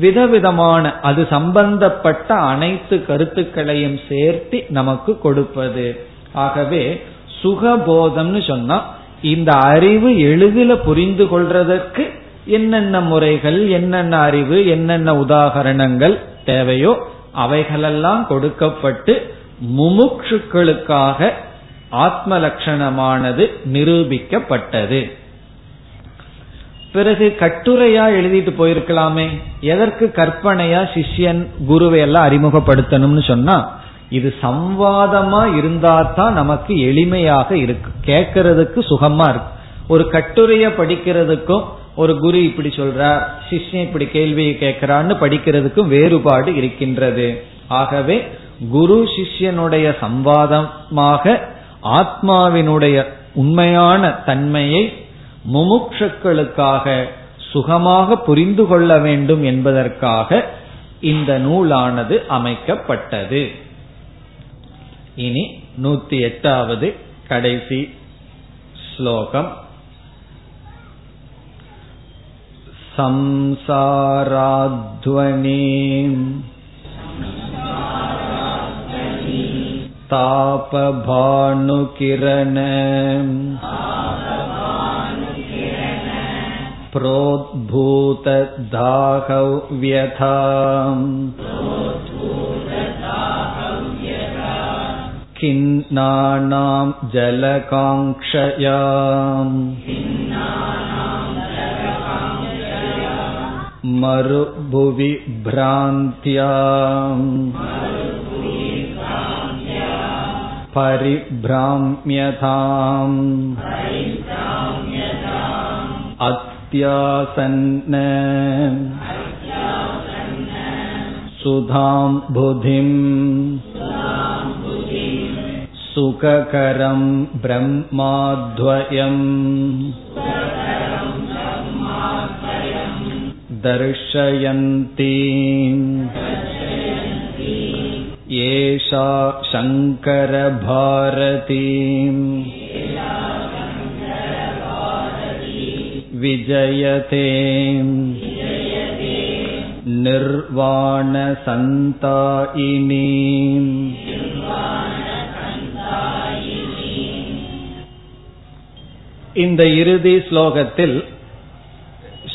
விதவிதமான அது சம்பந்தப்பட்ட அனைத்து கருத்துக்களையும் சேர்த்து நமக்கு கொடுப்பது. ஆகவே சுகபோதம்னு சொன்னா இந்த அறிவு எளிதில புரிந்து கொள்றதற்கு என்னென்ன முறைகள், என்னென்ன அறிவு, என்னென்ன உதாகரணங்கள் தேவையோ அவைகளெல்லாம் கொடுக்கப்பட்டு முமுட்சுக்களுக்காக ஆத்ம லட்சணமானது நிரூபிக்கப்பட்டது. பிறகு கட்டுரையா எழுதிட்டு போயிருக்கலாமே, எதற்கு கற்பனையா சிஷ்யன் குருவை எல்லாம் அறிமுகப்படுத்தணும்னு சொன்னா இது சம்வாதமா இருந்தாதான் நமக்கு எளிமையாக இருக்கு, கேட்கறதுக்கு சுகமா இருக்கு. ஒரு கட்டுரைய படிக்கிறதுக்கும் ஒரு குரு இப்படி சொல்றார், சிஷ்யன் இப்படி கேள்வியை கேட்கிறான்னு படிக்கிறதுக்கும் வேறுபாடு இருக்கின்றது. ஆகவே குரு சிஷ்யனுடைய சம்வாதமாக ஆத்மாவினுடைய உண்மையான தன்மையை முமுட்சுக்களுக்காக சுகமாக புரிந்து கொள்ள வேண்டும் என்பதற்காக இந்த நூலானது அமைக்கப்பட்டது. இனி 108வது கடைசி ஸ்லோகம். சம்சாராத்வனீம் தாபபானுகிரணம் ப்ரோத்பூததாகவ் வ்யதாம் கின்னானாம் ஜலகாங்க்ஷயாம் மருபுவி ப்ராந்த்யாம் பரிப்ராம்யதாம் அத்யாசன்ன சுதாம் புதிம் சுககரம் பிரம்மாத்வயம் தர்ஷயந்தி ஏஷா சங்கர பாரதி விஜயதே நிர்வாண சந்தாயினி. இந்த இறுதி ஸ்லோகத்தில்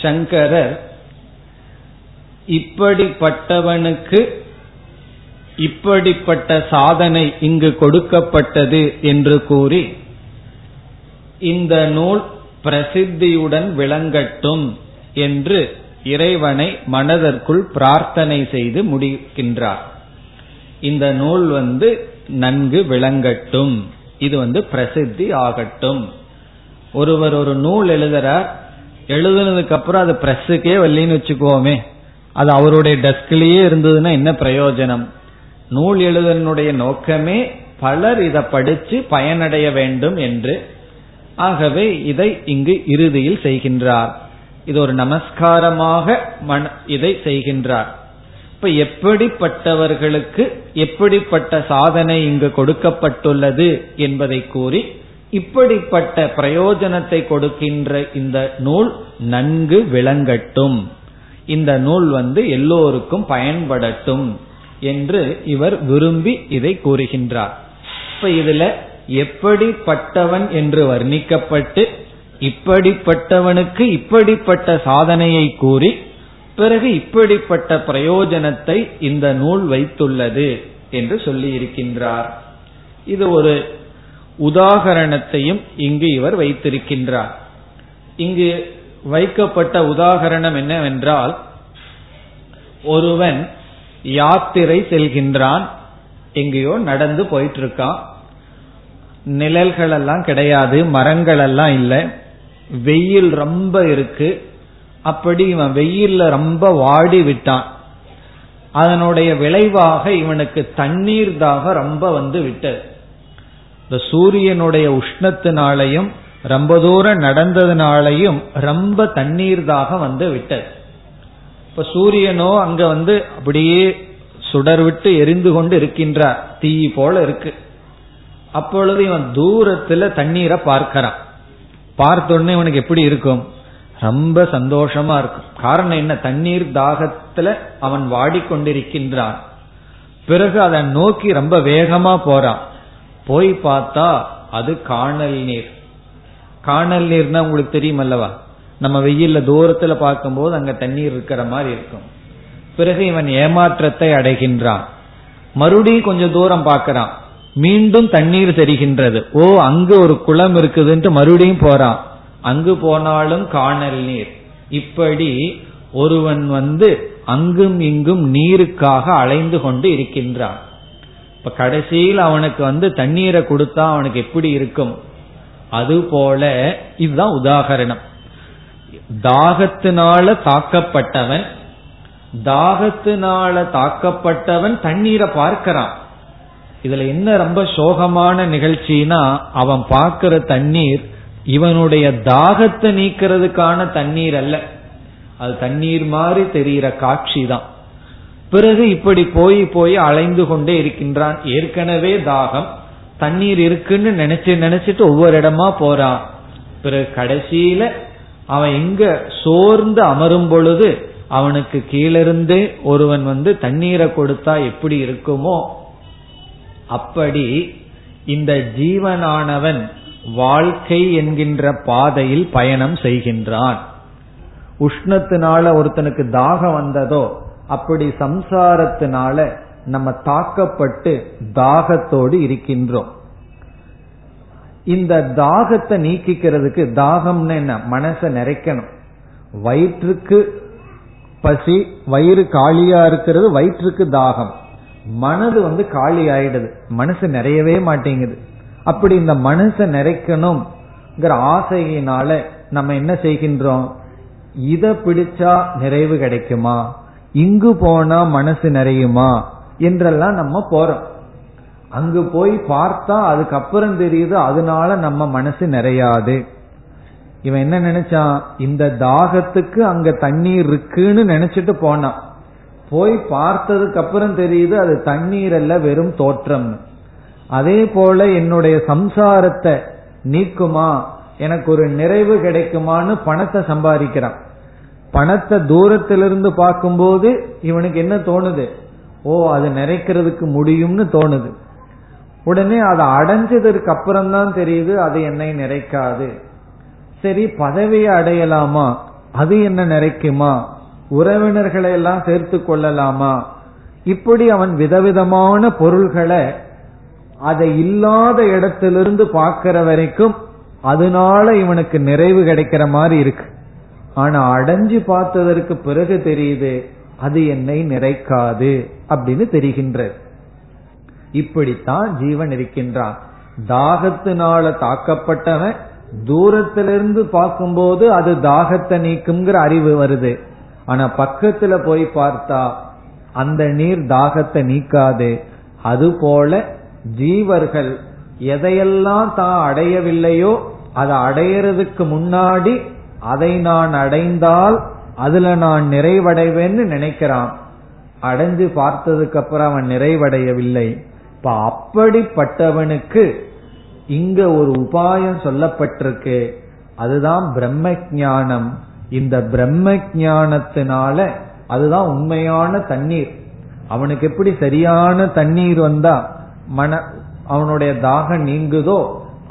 சங்கரர் இப்படிப்பட்டவனுக்கு இப்படிப்பட்ட சாதனை இங்கு கொடுக்கப்பட்டது என்று கூறி இந்த நூல் பிரசித்தியுடன் விளங்கட்டும் என்று இறைவனை மனதிற்குள் பிரார்த்தனை செய்து முடிக்கின்றார். இந்த நூல் நன்கு விளங்கட்டும், இது பிரசித்தி ஆகட்டும். ஒருவர் ஒரு நூல் எழுதுறார், எழுதுனதுக்கு அப்புறம் அது பிரஸுக்கே வரலன்னு வச்சுக்கோமே, அது அவருடைய டெஸ்க்லயே இருந்ததுன்னா என்ன பிரயோஜனம்? நூல் எழுதனுடைய நோக்கமே பலர் இதை படிச்சு பயனடைய வேண்டும் என்று. ஆகவே இதை இங்கு இறுதியில் செய்கின்றார். இது ஒரு நமஸ்காரமாக இதை செய்கின்றார். இப்ப எப்படிப்பட்டவர்களுக்கு எப்படிப்பட்ட சாதனை இங்கு கொடுக்கப்பட்டுள்ளது என்பதை கூறி இப்படிப்பட்ட பிரயோஜனத்தை கொடுக்கின்ற இந்த நூல் நன்கு விளங்கட்டும், இந்த நூல் எல்லோருக்கும் பயன்படட்டும் என்று இவர் விரும்பி இதை கூறுகின்றார். இப்ப இதுல எப்படிப்பட்டவன் என்று வர்ணிக்கப்பட்டு இப்படிப்பட்டவனுக்கு இப்படிப்பட்ட சாதனையை கூறி பிறகு இப்படிப்பட்ட பிரயோஜனத்தை இந்த நூல் வைத்துள்ளது என்று சொல்லி இருக்கின்றார். இது ஒரு உதாகரணத்தையும் இங்கு இவர் வைத்திருக்கின்றார். இங்கு வைக்கப்பட்ட உதாகரணம் என்னவென்றால், ஒருவன் யாத்திரை செல்கின்றான், எங்கேயோ நடந்து போயிட்டு இருக்கான், நிழல்கள் எல்லாம் கிடையாது, மரங்கள் எல்லாம் இல்லை, வெயில் ரொம்ப இருக்கு. அப்படி இவன் வெயில்ல ரொம்ப வாடி விட்டான், அதனுடைய விளைவாக இவனுக்கு தண்ணீர் தாக ரொம்ப விட்டது. இந்த சூரியனுடைய உஷ்ணத்தினாலையும் ரொம்ப தூரம் நடந்ததுனாலையும் ரொம்ப தண்ணீர் தாக வந்து விட்டது. இப்ப சூரியனோ அங்க வந்து அப்படியே சுடர் விட்டு எரிந்து கொண்டு இருக்கின்றார், தீ போல இருக்கு. அப்பொழுது இவன் தூரத்துல தண்ணீரை பார்க்கிறான். பார்த்த உடனே இவனுக்கு எப்படி இருக்கும்? ரொம்ப சந்தோஷமா இருக்கும். காரணம் என்ன? தண்ணீர் தாகத்துல அவன் வாடிக்கொண்டிருக்கின்றான். பிறகு அதை நோக்கி ரொம்ப வேகமா போறான். போய் பார்த்தா அது காணல் நீர். காணல் நீர்னா உங்களுக்கு தெரியும் அல்லவா, நம்ம வெயில்ல தூரத்துல பார்க்கும்போது அங்க தண்ணீர் இருக்கிற மாதிரி இருக்கும். பிறகு இவன் ஏமாற்றத்தை அடைகின்றான். மறுபடியும் கொஞ்சம் தூரம் பார்க்கறான், மீண்டும் தண்ணீர் தெரிகின்றது. ஓ, அங்கு ஒரு குளம் இருக்குதுன்ட்டு மறுபடியும் போறான். அங்கு போனாலும் காணல் நீர். இப்படி ஒருவன் வந்து அங்கும் இங்கும் நீருக்காக அலைந்து கொண்டு இருக்கின்றான். இப்ப கடைசியில் அவனுக்கு வந்து தண்ணீரை கொடுத்தா அவனுக்கு எப்படி இருக்கும்? அதுபோல இதுதான் உதாகரணம். தாகத்தினால தாக்கப்பட்டவன், தாகத்தினால தாக்கப்பட்டவன் தண்ணீரை பார்க்கிறான். இதுல என்ன ரொம்ப சோகமான நிகழ்ச்சினா, அவன் பார்க்கிற தண்ணீர் இவனுடைய தாகத்தை நீக்கிறதுக்கான தண்ணீர் அல்ல, அது தண்ணீர் மாதிரி தெரிகிற காட்சி தான். பிறகு இப்படி போய் போய் அலைந்து கொண்டே இருக்கின்றான். ஏற்கனவே தாகம், தண்ணீர் இருக்குன்னு நினைச்சிட்டு ஒவ்வொரு இடமா போறான். பிறகு கடைசியில அவன் எங்க சோர்ந்து அமரும் பொழுது அவனுக்கு கீழிருந்து ஒருவன் வந்து தண்ணீரை கொடுத்தா எப்படி இருக்குமோ அப்படி இந்த ஜீவனானவன் வாழ்க்கை என்கின்ற பாதையில் பயணம் செய்கின்றான். உஷ்ணத்தினால ஒருத்தனுக்கு தாகம் வந்ததோ அப்படி சம்சாரத்தினால நம்ம தாக்கப்பட்டு தாகத்தோடு இருக்கின்றோம். இந்த தாகத்தை நீக்கிக்கிறதுக்கு, தாகம்னு என்ன? மனசை நிறைக்கணும். வயிற்றுக்கு பசி, வயிறு காலியா இருக்கிறது, வயிற்றுக்கு தாகம். மனது வந்து காலி ஆயிடுது, மனசு நிறையவே மாட்டேங்குது. அப்படி இந்த மனசை நிறைக்கணும்ங்கிற ஆசையினால நம்ம என்ன செய்கின்றோம்? இத பிடிச்சா நிறைவு கிடைக்குமா, இங்கு போனா மனசு நிறையுமா என்றெல்லாம் நம்ம போறோம். அங்கு போய் பார்த்தா அதுக்கப்புறம் தெரியுது அதனால நம்ம மனசு நிறையாது. இவன் என்ன நினைச்சான்? இந்த தாகத்துக்கு அங்க தண்ணீர் இருக்குன்னு நினைச்சிட்டு போனான். போய் பார்த்ததுக்கு அப்புறம் தெரியுது அது தண்ணீர் அல்ல, வெறும் தோற்றம். அதே போல என்னுடைய சம்சாரத்தை நீக்குமா, எனக்கு ஒரு நிறைவு கிடைக்குமான்னு பணத்தை சம்பாதிக்கிறான். பணத்தை தூரத்திலிருந்து பார்க்கும்போது இவனுக்கு என்ன தோணுது? ஓ, அது நிறைக்கிறதுக்கு முடியும்னு தோணுது. உடனே அதை அடைஞ்சதற்கு அப்புறம்தான் தெரியுது அது என்னை நிறைக்காது. சரி, பதவியை அடையலாமா, அது என்ன நிறைக்குமா, உறவினர்களை எல்லாம் சேர்த்து கொள்ளலாமா, இப்படி அவன் விதவிதமான பொருள்களை அதை இல்லாத இடத்திலிருந்து பார்க்கிற வரைக்கும் அதனால இவனுக்கு நிறைவு கிடைக்கிற மாதிரி இருக்கு. ஆனா அடைஞ்சு பார்த்ததற்கு பிறகு தெரியுது அது என்னை நிறைக்காது அப்படின்னு தெரிகின்றது. இப்படித்தான் ஜீவன் இருக்கின்றான். தாகத்தினால தாக்கப்பட்டவன் தூரத்திலிருந்து பார்க்கும்போது அது தாகத்தை நீக்கும்ங்கிற அறிவு வருது. ஆனா பக்கத்துல போய் பார்த்தா அந்த நீர் தாகத்தை நீக்காது. அதுபோல ஜீவர்கள் எதையெல்லாம் தான் அடையவில்லையோ அதை அடையறதுக்கு முன்னாடி அதை நான் அடைந்தால் அதுல நான் நிறைவடைவேன்னு நினைக்கிறான். அடைஞ்சு பார்த்ததுக்கு அப்புறம் அவன் நிறைவடையவில்லை. இப்ப அப்படிப்பட்டவனுக்கு இங்க ஒரு உபாயம் சொல்லப்பட்டிருக்கு, அதுதான் பிரம்ம ஞானம். இந்த பிரம்ம ஞானத்தினால அதுதான் உண்மையான தண்ணீர். அவனுக்கு எப்படி சரியான தண்ணீர் வந்தா மன அவனுடைய தாகம் நீங்குதோ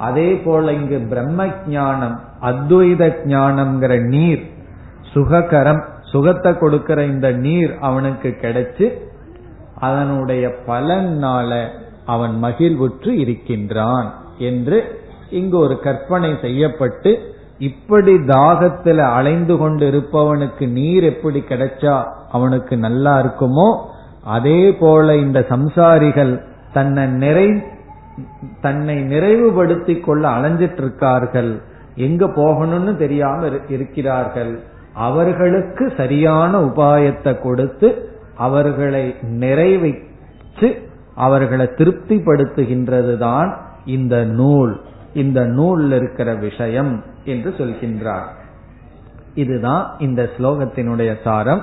அதே போல இங்கு பிரம்ம ஞானம், அத்வைத ஞானம்ங்கிற நீர், சுககரம், சுகத்தை கொடுக்கிற இந்த நீர் அவனுக்கு கிடைச்சு அதனுடைய பலனால அவன் மகிழ்வுற்று இருக்கின்றான் என்று இங்கு ஒரு கற்பனை செய்யப்பட்டு, இப்படி தாகத்துல அலைந்து கொண்டு இருப்பவனுக்கு நீர் எப்படி கிடைச்சா அவனுக்கு நல்லா இருக்குமோ அதே போல இந்த சம்சாரிகள் தன்னை நிறைவுபடுத்திக் கொள்ள அலைஞ்சிட்டு இருக்கார்கள், எங்க போகணும்னு தெரியாம இருக்கிறார்கள். அவர்களுக்கு சரியான உபாயத்தை கொடுத்து அவர்களை நிறைவிச்சு அவர்களை திருப்திப்படுத்துகின்றதுதான் இந்த நூல். இந்த நூலில் இருக்கிற விஷயம் என்று சொல்கின்றார். இதுதான் இந்த ஸ்லோகத்தினுடைய சாரம்.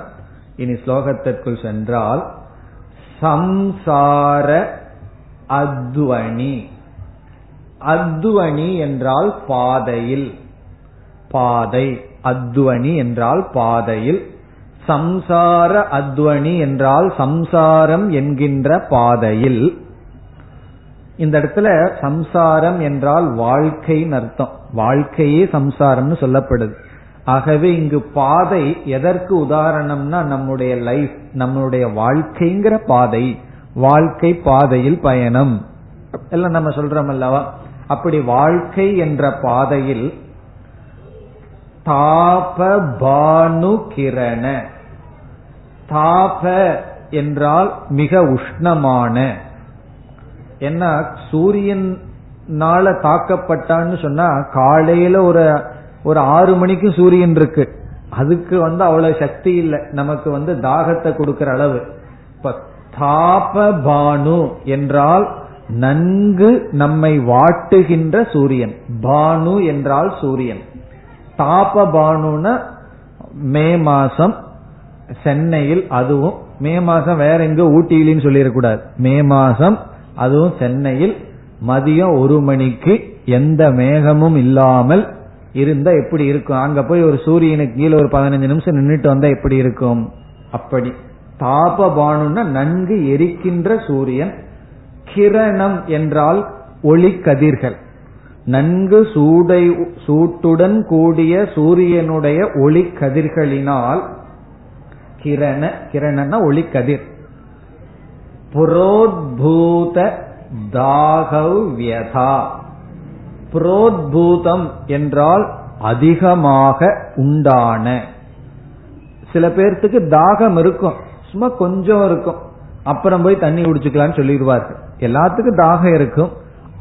இனி ஸ்லோகத்திற்குள் சென்றால், சம்சார அத்வனி, அத்வனி என்றால் பாதையில், பாதை, அத்வனி என்றால் பாதையில், சம்சார அத்வனி என்றால் சம்சாரம் என்கின்ற பாதையில். இந்த இடத்துல சம்சாரம் என்றால் வாழ்க்கைன்னு அர்த்தம், வாழ்க்கையே சம்சாரம்னு சொல்லப்படுது. ஆகவே இங்கு பாதை எதற்கு உதாரணம்னா நம்முடைய லைஃப், நம்முடைய வாழ்க்கைங்கிற பாதை, வாழ்க்கை பாதையில் பயணம் எல்லாம் நம்ம சொல்றோம் அல்லவா. அப்படி வாழ்க்கை என்ற பாதையில் தாப பானு கிரண, தாப என்றால் மிக உஷ்ணமான, என்ன சூரியனால தாக்கப்பட்டான்னு சொன்னா காலையில ஒரு 6 மணிக்கு சூரியன் இருக்கு, அதுக்கு அவ்வளவு சக்தி இல்லை நமக்கு, தாகத்தை கொடுக்கிற அளவு. இப்ப தாப பானு என்றால் நன்கு நம்மை வாட்டுகின்ற சூரியன், பானு என்றால் சூரியன். தாப பானுன்னா மே மாசம் சென்னையில், அதுவும் மே மாசம் வேற எங்க ஊட்டியிலன்னு சொல்லிடக்கூடாது, மே மாசம் அதுவும் சென்னையில் மதியம் 1 மணிக்கு எந்த மேகமும் இல்லாமல் இருந்தா எப்படி இருக்கும், அங்க போய் ஒரு சூரியனுக்கு கீழே ஒரு 15 நிமிஷம் நின்றுட்டு வந்தா எப்படி இருக்கும். அப்படி தாபபானுன்னா நன்கு எரிக்கின்ற சூரியன், கிரணம் என்றால் ஒளி கதிர்கள், நன்கு சூட்டுடன் கூடிய சூரியனுடைய ஒளி கதிர்களினால், கிரணன்னா ஒளி கதிர், புரோத்பூத தாகவ்யதா, புரோத்பூதம் என்றால் அதிகமாக உண்டான. சில பேர்த்துக்கு தாகம் இருக்கும், சும்மா கொஞ்சம் இருக்கும், அப்புறம் போய் தண்ணி குடிச்சுக்கலான்னு சொல்லிடுவார்கள். எல்லாத்துக்கும் தாகம் இருக்கும்,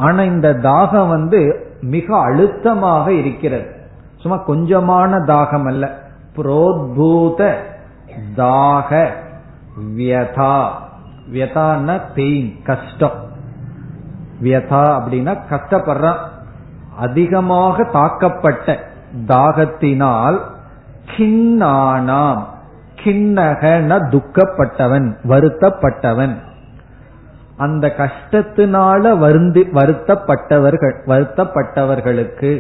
ஆனா இந்த தாகம் மிக அழுத்தமாக இருக்கிறது, சும்மா கொஞ்சமான தாகம் அல்ல. புரோத்பூத தாக வியதா, வியதான்னா பெயின், கஷ்டம், வியதா அப்படின்னா கஷ்டப்படுறான், அதிகமாக தாக்கப்பட்ட தாகத்தினால். கிண்ணானாம், கிண்ணகன துக்கப்பட்டவன், வருத்தப்பட்டவன், அந்த கஷ்டத்தினால வருத்தப்பட்டவர்களுக்கு,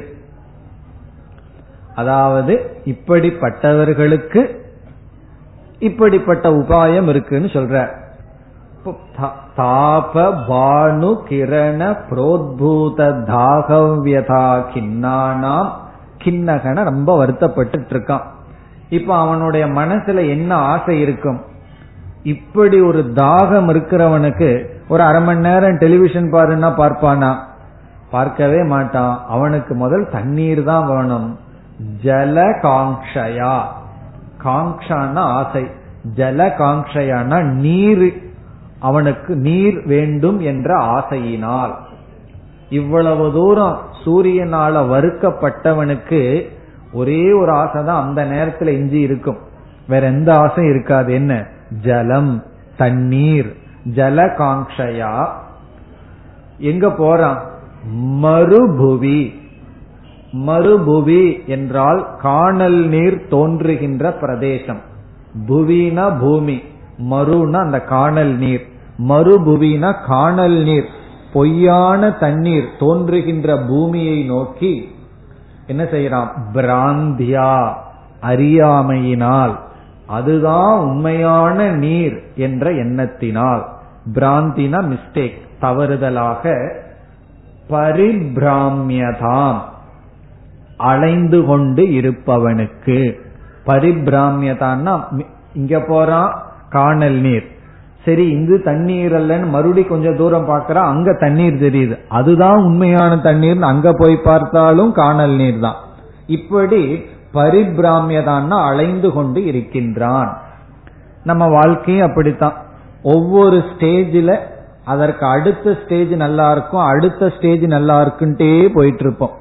அதாவது இப்படிப்பட்டவர்களுக்கு இப்படிப்பட்ட உபாயம் இருக்குன்னு சொல்ற. தாப பானு கிரண புரோத்பூத தாகவ்யதா கிண்ணானாம், கிண்ணகன ரொம்ப வருத்தப்பட்டு இருக்கான். இப்ப அவனுடைய மனசுல என்ன ஆசை இருக்கும், இப்படி ஒரு தாகம் இருக்கிறவனுக்கு ஒரு 1/2 மணி நேரம் டெலிவிஷன் பாருன்னா பார்ப்பானா, பார்க்கவே மாட்டான். அவனுக்கு முதல் தண்ணீர் தான் வேணும். ஜல காங்க்ஷயா, காங்க்ஷானா ஆசை, ஜல காங்க்ஷயானா நீர், அவனுக்கு நீர் வேண்டும் என்ற ஆசையினால். இவ்வளவு தூரம் சூரியனால வறுக்கப்பட்டவனுக்கு ஒரே ஒரு ஆசை தான் அந்த நேரத்துல எஞ்சி இருக்கும், வேற எந்த ஆசை இருக்காது. என்ன? ஜலம், தண்ணீர், ஜல காங்க்ஷயா. எங்க போறான்? மறுபுவி, மறுபுவி என்றால் காணல் நீர் தோன்றுகின்ற பிரதேசம், புவினா பூமி, மறுனா அந்த காணல் நீர், மறுபுவினா காணல் நீர், பொய்யான தண்ணீர் தோன்றுகின்ற பூமியை நோக்கி என்ன செய்யறான்? பிராந்தியா, அறியாமையினால், அதுதான் உண்மையான நீர் என்ற எண்ணத்தினால், பிராந்தினா மிஸ்டேக், தவறுதலாக, பரிபிராமியதாம், அலைந்து கொண்டு இருப்பவனுக்கு. பரிபிராமியதான்னா இங்க போறான் காணல் நீர், சரி இங்கு தண்ணீர் அல்லன்னு மறுபடி கொஞ்சம் தூரம் பார்க்கறா, அங்க தண்ணீர் தெரியுது, அதுதான் உண்மையான தண்ணீர், அங்க போய் பார்த்தாலும் காணல் நீர் தான். இப்படி பரிபிராமியதான்னா அலைந்து கொண்டு இருக்கின்றான். நம்ம வாழ்க்கையும் அப்படித்தான், ஒவ்வொரு ஸ்டேஜில் அதற்கு அடுத்த ஸ்டேஜ் நல்லா இருக்கும், அடுத்த ஸ்டேஜ் நல்லா இருக்குன்ட்டே போயிட்டு இருப்போம்.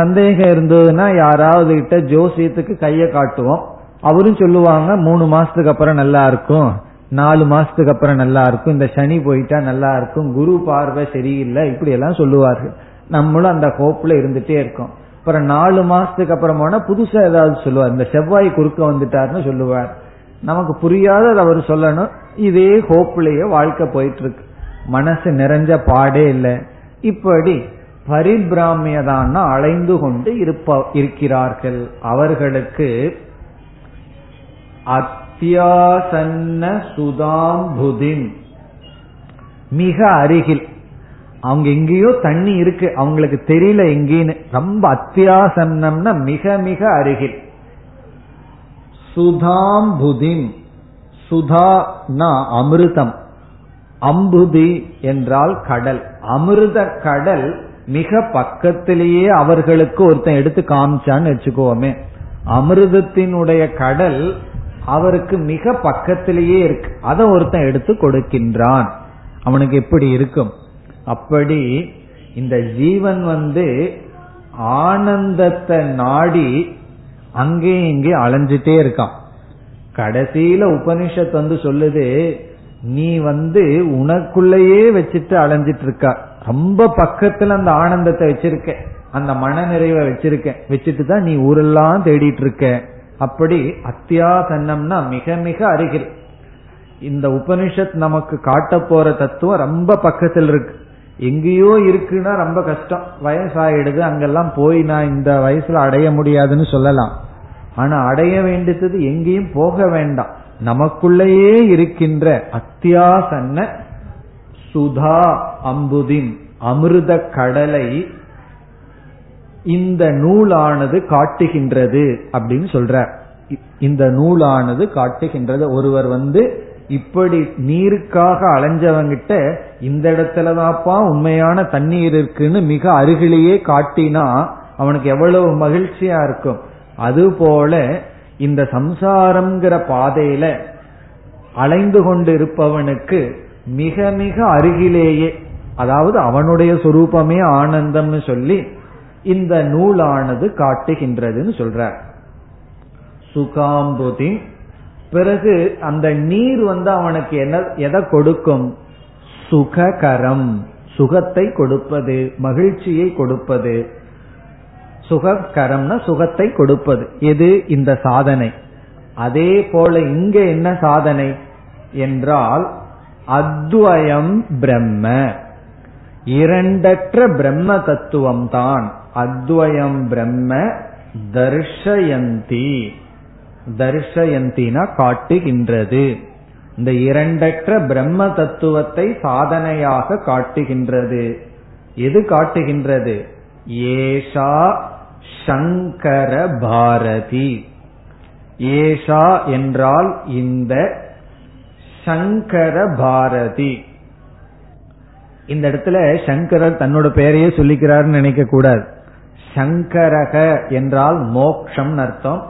சந்தேகம் இருந்ததுன்னா யாராவது கிட்ட ஜோசியத்துக்கு கையை காட்டுவோம், அவரும் சொல்லுவாங்க 3 மாசத்துக்கு அப்புறம் நல்லா இருக்கும், 4 மாசத்துக்கு அப்புறம் நல்லா இருக்கும், இந்த சனி போயிட்டா நல்லா இருக்கும், குரு பார்வை சரியில்லை, இப்படி எல்லாம் சொல்லுவார்கள். நம்மளும் அந்த ஹோப்ல இருந்துட்டே இருக்கோம். அப்புறம் 4 மாசத்துக்கு அப்புறம் போனா புதுசா ஏதாவது சொல்லுவார், இந்த செவ்வாய் குறுக்க வந்துட்டாருன்னு சொல்லுவார். நமக்கு புரியாத அவர் சொல்லணும். இதே ஹோப்லயே வாழ்க்கை போயிட்டு இருக்கு, மனசு நிறைஞ்ச பாடே இல்லை. இப்படி பரிபிராமியதான் அலைந்து கொண்டு இருக்கிறார்கள். அவர்களுக்கு அத்தியாசன்ன சுதாம்புதின் மிக அருகில், அவங்க எங்கேயோ தண்ணி இருக்கு, அவங்களுக்கு தெரியல எங்கேன்னு. ரொம்ப அத்தியாசன்னம்னா மிக மிக அருகில். சுதாம்புதின், சுதானா அமிர்தம், அம்புதி என்றால் கடல். அமிர்த கடல் மிக பக்கத்திலேயே அவர்களுக்கு ஒருத்தன் எடுத்து காமிச்சான்னு வச்சுக்கோமே, அமிர்தத்தினுடைய கடல் அவருக்கு மிக பக்கத்திலேயே இருக்கு, அதை ஒருத்தன் எடுத்து கொடுக்கின்றான். அவனுக்கு எப்படி இருக்கும்? அப்படி இந்த ஜீவன் ஆனந்தத்தை நாடி அங்கே இங்கே அலைஞ்சிட்டே இருக்கான். கடைசியில உபனிஷத் சொல்லுது, நீ உனக்குள்ளேயே வச்சுட்டு அலைஞ்சிட்டு இருக்க, ரொம்ப பக்கத்துல அந்த ஆனந்தத்தை வச்சிருக்க, அந்த மன நிறைவை வச்சுட்டு தான் நீ ஊரெல்லாம் தேடிட்டு இருக்க. அப்படி அத்தியாசன்னம்னா மிக மிக அருகில். இந்த உபனிஷத் நமக்கு காட்ட போற தத்துவம் ரொம்ப பக்கத்தில் இருக்கு. எங்கேயோ இருக்குன்னா ரொம்ப கஷ்டம், வயசாயிடுது, அங்கெல்லாம் போய் நான் இந்த வயசுல அடைய முடியாதுன்னு சொல்லலாம். ஆனா அடைய வேண்டியது எங்கேயும் போக வேண்டாம், நமக்குள்ளேயே இருக்கின்ற அத்தியாசன்ன சுதா அம்புதின் அமிர்த கடலை இந்த நூலானது காட்டுகின்றது அப்படின்னு சொல்ற. இந்த நூலானது காட்டுகின்றது, ஒருவர் இப்படி நீருக்காக அலைஞ்சவங்கிட்ட இந்த இடத்துலதாப்பா உண்மையான தண்ணீர் இருக்குன்னு மிக அருகிலேயே காட்டினா அவனுக்கு எவ்வளவு மகிழ்ச்சியா இருக்கும். அதுபோல இந்த சம்சாரம்ங்கிற பாதையில அலைந்து கொண்டு இருப்பவனுக்கு மிக மிக அருகிலேயே, அதாவது அவனுடைய சொரூபமே ஆனந்தம்னு சொல்லி இந்த நூலானது காட்டுகின்றதுன்னு சொல்றார். சுகாம்புதி, பிறகு அந்த நீர் அவனுக்கு என்ன எதை கொடுக்கும்? சுககரம், சுகத்தை கொடுப்பது, மகிழ்ச்சியை கொடுப்பது. சுககரம்னா சுகத்தை கொடுப்பது. எது? இந்த சாதனை. அதே போல இங்க என்ன சாதனை என்றால் அத்வயம் பிரம்ம, இரண்டற்ற பிரம்ம தத்துவம் தான். அத்வயம் பிரம்ம தர்ஷயந்தி, தர்ஷயந்தினா காட்டுகின்றது. இந்த இரண்டற்ற பிரம்ம தத்துவத்தை சாதனையாக காட்டுகின்றது. எது காட்டுகின்றது? ஏஷா சங்கர பாரதி. ஏஷா என்றால் இந்த சங்கர பாரதி. இந்த இடத்துல சங்கரர் தன்னோட பெயரையே சொல்லிக்கிறார்னு நினைக்க கூடாது. சங்கரக என்றால் மோக்ஷம் அர்த்தம்,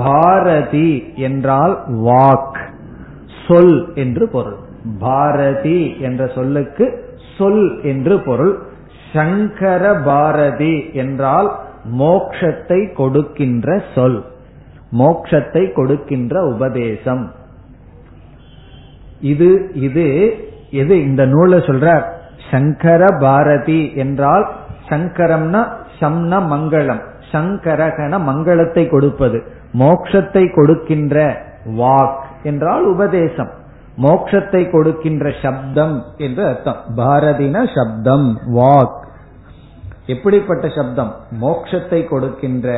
பாரதி என்றால் வாக், சொல் என்று பொருள். பாரதி என்ற சொல்லுக்கு சொல் என்று பொருள். சங்கர பாரதி என்றால் மோக்ஷத்தை கொடுக்கின்ற சொல், மோக்ஷத்தை கொடுக்கின்ற உபதேசம். இது இது எது இந்த நூலை சொல்ற சங்கர பாரதி என்றால் சங்கரம்னா சம்ன மங்களம், சங்கரகன மங்களத்தை கொடுப்பது, மோக்ஷத்தை கொடுக்கின்ற வாக் என்றால் உபதேசம், மோக்ஷத்தை கொடுக்கின்ற சப்தம் என்று அர்த்தம். பாரதினா சப்தம், வாக். எப்படிப்பட்ட சப்தம்? மோக்ஷத்தை கொடுக்கின்ற.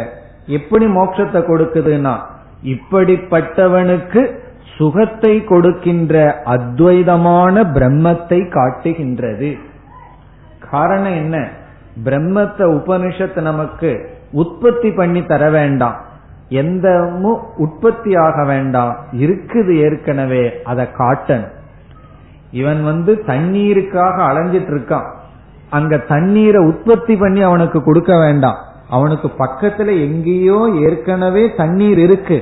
எப்படி மோக்ஷத்தை கொடுக்குதுன்னா, இப்படிப்பட்டவனுக்கு சுகத்தை கொடுக்கின்ற அத்வைதமான பிரம்மத்தை காட்டுகின்றது. காரணம் என்ன? பிரம்மத்தை உபனிஷத்து நமக்கு உற்பத்தி பண்ணி தர வேண்டாம், எந்த உற்பத்தி ஆக வேண்டாம், இருக்குது ஏற்கனவே, அதை காட்டணும். இவன் தண்ணீருக்காக அலைஞ்சிட்டு இருக்கான், அங்க தண்ணீரை உற்பத்தி பண்ணி அவனுக்கு கொடுக்க வேண்டாம். அவனுக்கு பக்கத்துல எங்கேயோ ஏற்கனவே தண்ணீர் இருக்கு,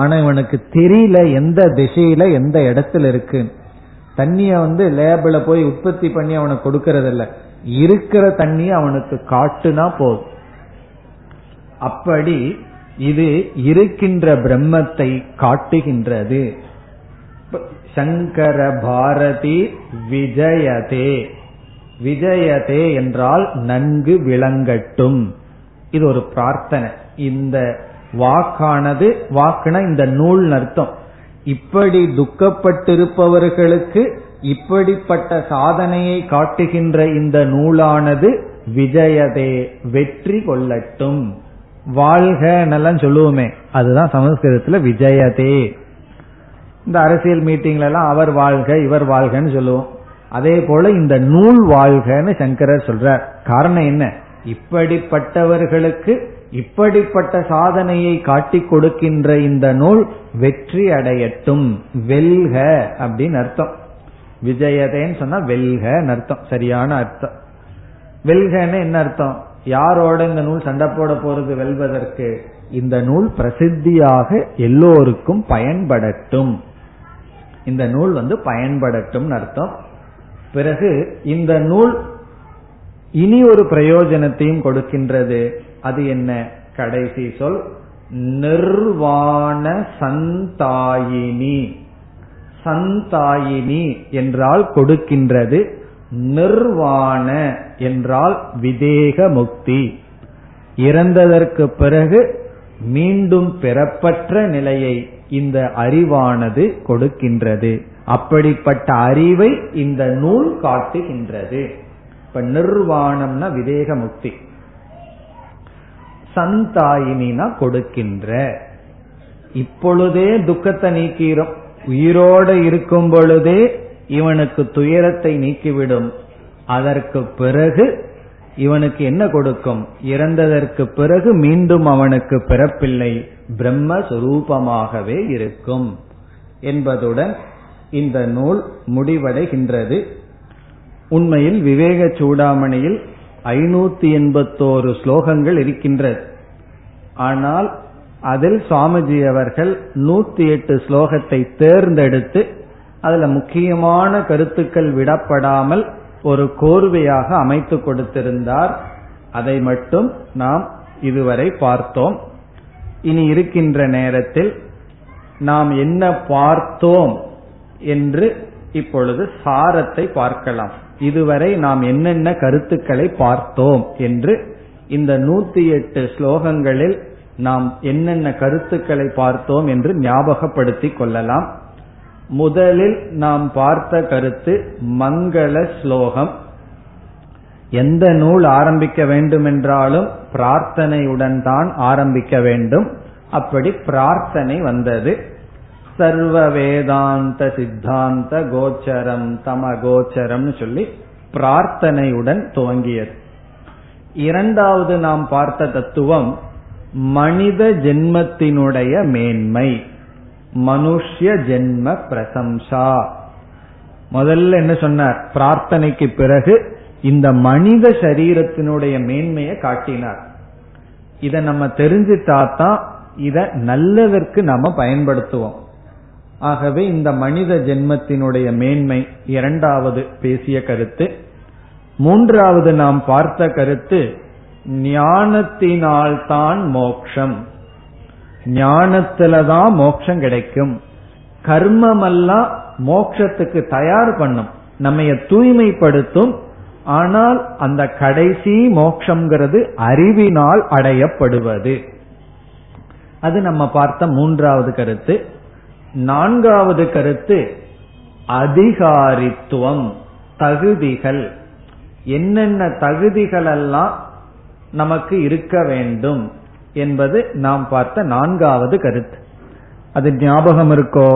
ஆனா இவனுக்கு தெரியல எந்த திசையில எந்த இடத்துல இருக்கு. தண்ணிய லேபில போய் உற்பத்தி பண்ணி அவனுக்கு கொடுக்கறது இல்ல, இருக்கிற தண்ணி அவனுக்கு காட்டுனா போதும். அப்படி இது இருக்கின்ற பிரம்மத்தை காட்டுகின்றது. சங்கர பாரதி விஜயதே, விஜயதே என்றால் நன்கு விளங்கட்டும். இது ஒரு பிரார்த்தனை. இந்த வாக்கானது, வாக்குனா இந்த நூல் அர்த்தம், இப்படி துக்கப்பட்டிருப்பவர்களுக்கு இப்படிப்பட்ட சாதனையை காட்டுகின்ற இந்த நூலானது விஜயதே வெற்றி கொள்ளட்டும், வாழ்கன்னெல்லாம் சொல்லுவோமே, அதுதான் சமஸ்கிருதத்துல விஜயதே. இந்த அரசியல் மீட்டிங்ல எல்லாம் அவர் வாழ்க இவர் வாழ்கன்னு சொல்லுவோம். அதே போல இந்த நூல் வாழ்கன்னு சங்கரர் சொல்றார். காரணம் என்ன? இப்படிப்பட்டவர்களுக்கு இப்படிப்பட்ட சாதனையை காட்டிக் கொடுக்கின்ற இந்த நூல் வெற்றி அடையட்டும், வெல்க அப்படின்னு அர்த்தம். விஜயதேன்னு சொன்னா வெல்கன்னு அர்த்தம், சரியான அர்த்தம். வெல்கன்னு என்ன அர்த்தம்? யாரோட இந்த நூல் சண்டை போட போறது? வெல்வதற்கு இந்த நூல் பிரசித்தியாக எல்லோருக்கும் பயன்படட்டும், இந்த நூல் பயன்படட்டும் அர்த்தம். பிறகு இந்த நூல் இனி ஒரு பிரயோஜனத்தையும் கொடுக்கின்றது. அது என்ன? கடைசி சொல் நிர்வாண சந்தாயினி. சந்தாயினி என்றால் கொடுக்கின்றது, நிர்வாண என்றால் விதேக முக்தி, இறந்ததற்கு பிறகு மீண்டும் பெறப்பட்ட நிலையை இந்த அறிவானது கொடுக்கின்றது. அப்படிப்பட்ட அறிவை இந்த நூல் காட்டுகின்றது. இப்ப நிர்வாணம்னா விதேக முக்தி, சந்தாயினா கொடுக்கின்ற. இப்பொழுதே துக்கத்தை நீக்கிறோம், உயிரோடு இருக்கும் பொழுதே இவனுக்கு துயரத்தை நீக்கிவிடும். அதற்கு பிறகு இவனுக்கு என்ன கொடுக்கும்? இறந்ததற்கு பிறகு மீண்டும் அவனுக்கு பிறப்பில்லை, பிரம்மஸ்வரூபமாகவே இருக்கும் என்பதுடன் இந்த நூல் முடிவடைகின்றது. உண்மையில் விவேக சூடாமணியில் 581 ஸ்லோகங்கள் இருக்கின்றது. ஆனால் அதில் சுவாமிஜி அவர்கள் 108 ஸ்லோகத்தை தேர்ந்தெடுத்து அதுல முக்கியமான கருத்துக்கள் விடப்படாமல் ஒரு கோர்வையாக அமைத்து கொடுத்திருந்தார். அதை மட்டும் நாம் இதுவரை பார்த்தோம். இனி இருக்கின்ற நேரத்தில் நாம் என்ன பார்த்தோம் என்று இப்பொழுது சாரத்தை பார்க்கலாம். இதுவரை நாம் என்னென்ன கருத்துக்களை பார்த்தோம் என்று, இந்த 108 ஸ்லோகங்களில் நாம் என்னென்ன கருத்துக்களை பார்த்தோம் என்று ஞாபகப்படுத்திக் கொள்ளலாம். முதலில் நாம் பார்த்த கருத்து மங்கள ஸ்லோகம். எந்த நூல் ஆரம்பிக்க வேண்டும் என்றாலும் பிரார்த்தனையுடன் தான் ஆரம்பிக்க வேண்டும். அப்படி பிரார்த்தனை வந்தது. சர்வ வேதாந்த சித்தாந்த கோச்சரம் தம கோச்சரம் சொல்லி பிரார்த்தனையுடன் துவங்கியது. இரண்டாவது நாம் பார்த்த தத்துவம் மனித ஜென்மத்தினுடைய மேன்மை, மனுஷ்ய ஜென்ம பிரசம்சா. முதல்ல என்ன சொன்னார்? பிரார்த்தனைக்கு பிறகு இந்த மனித சரீரத்தினுடைய மேன்மையை காட்டினார். இத நம்ம தெரிஞ்சுட்டாதான் இத நல்லதற்கு நாம பயன்படுத்துவோம். ஆகவே இந்த மனித ஜென்மத்தினுடைய மேன்மை இரண்டாவது பேசிய கருத்து. மூன்றாவது நாம் பார்த்த கருத்து ஞானத்தினால்தான் மோட்சம், ஞானத்தில்தான் மோட்சம் கிடைக்கும். கர்மமெல்லாம் மோட்சத்துக்கு தயார் பண்ணும், நம்மைய தூய்மைப்படுத்தும். ஆனால் அந்த கடைசி மோட்சம்ங்கிறது அறிவினால் அடையப்படுவது. அது நம்ம பார்த்த மூன்றாவது கருத்து. நான்காவது கருத்து அதிகாரித்துவம், தகுதிகள். என்னென்ன தகுதிகள் எல்லாம் நமக்கு இருக்க வேண்டும் என்பது நாம் பார்த்த நான்காவது கருத்து. அது ஞாபகம் இருக்கோ?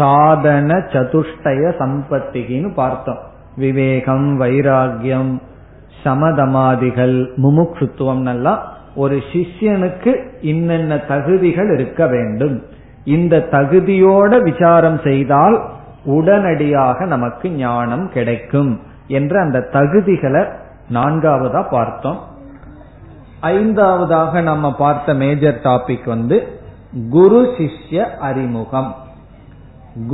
சாதன சதுஷ்டய சம்பத்திகின்னு பார்த்தோம். விவேகம், வைராகியம், சமதமாதிகள், முமுக்ஷுத்துவம் எல்லாம் ஒரு சிஷ்யனுக்கு இன்னென்ன தகுதிகள் இருக்க வேண்டும். இந்த தகுதியோட விசாரம் செய்தால் உடனடியாக நமக்கு ஞானம் கிடைக்கும் என்ற அந்த தகுதிகளை நான்காவதா பார்த்தோம். ஐந்தாவதாக நம்ம பார்த்த மேஜர் டாபிக் குரு சிஷ்ய அறிமுகம்.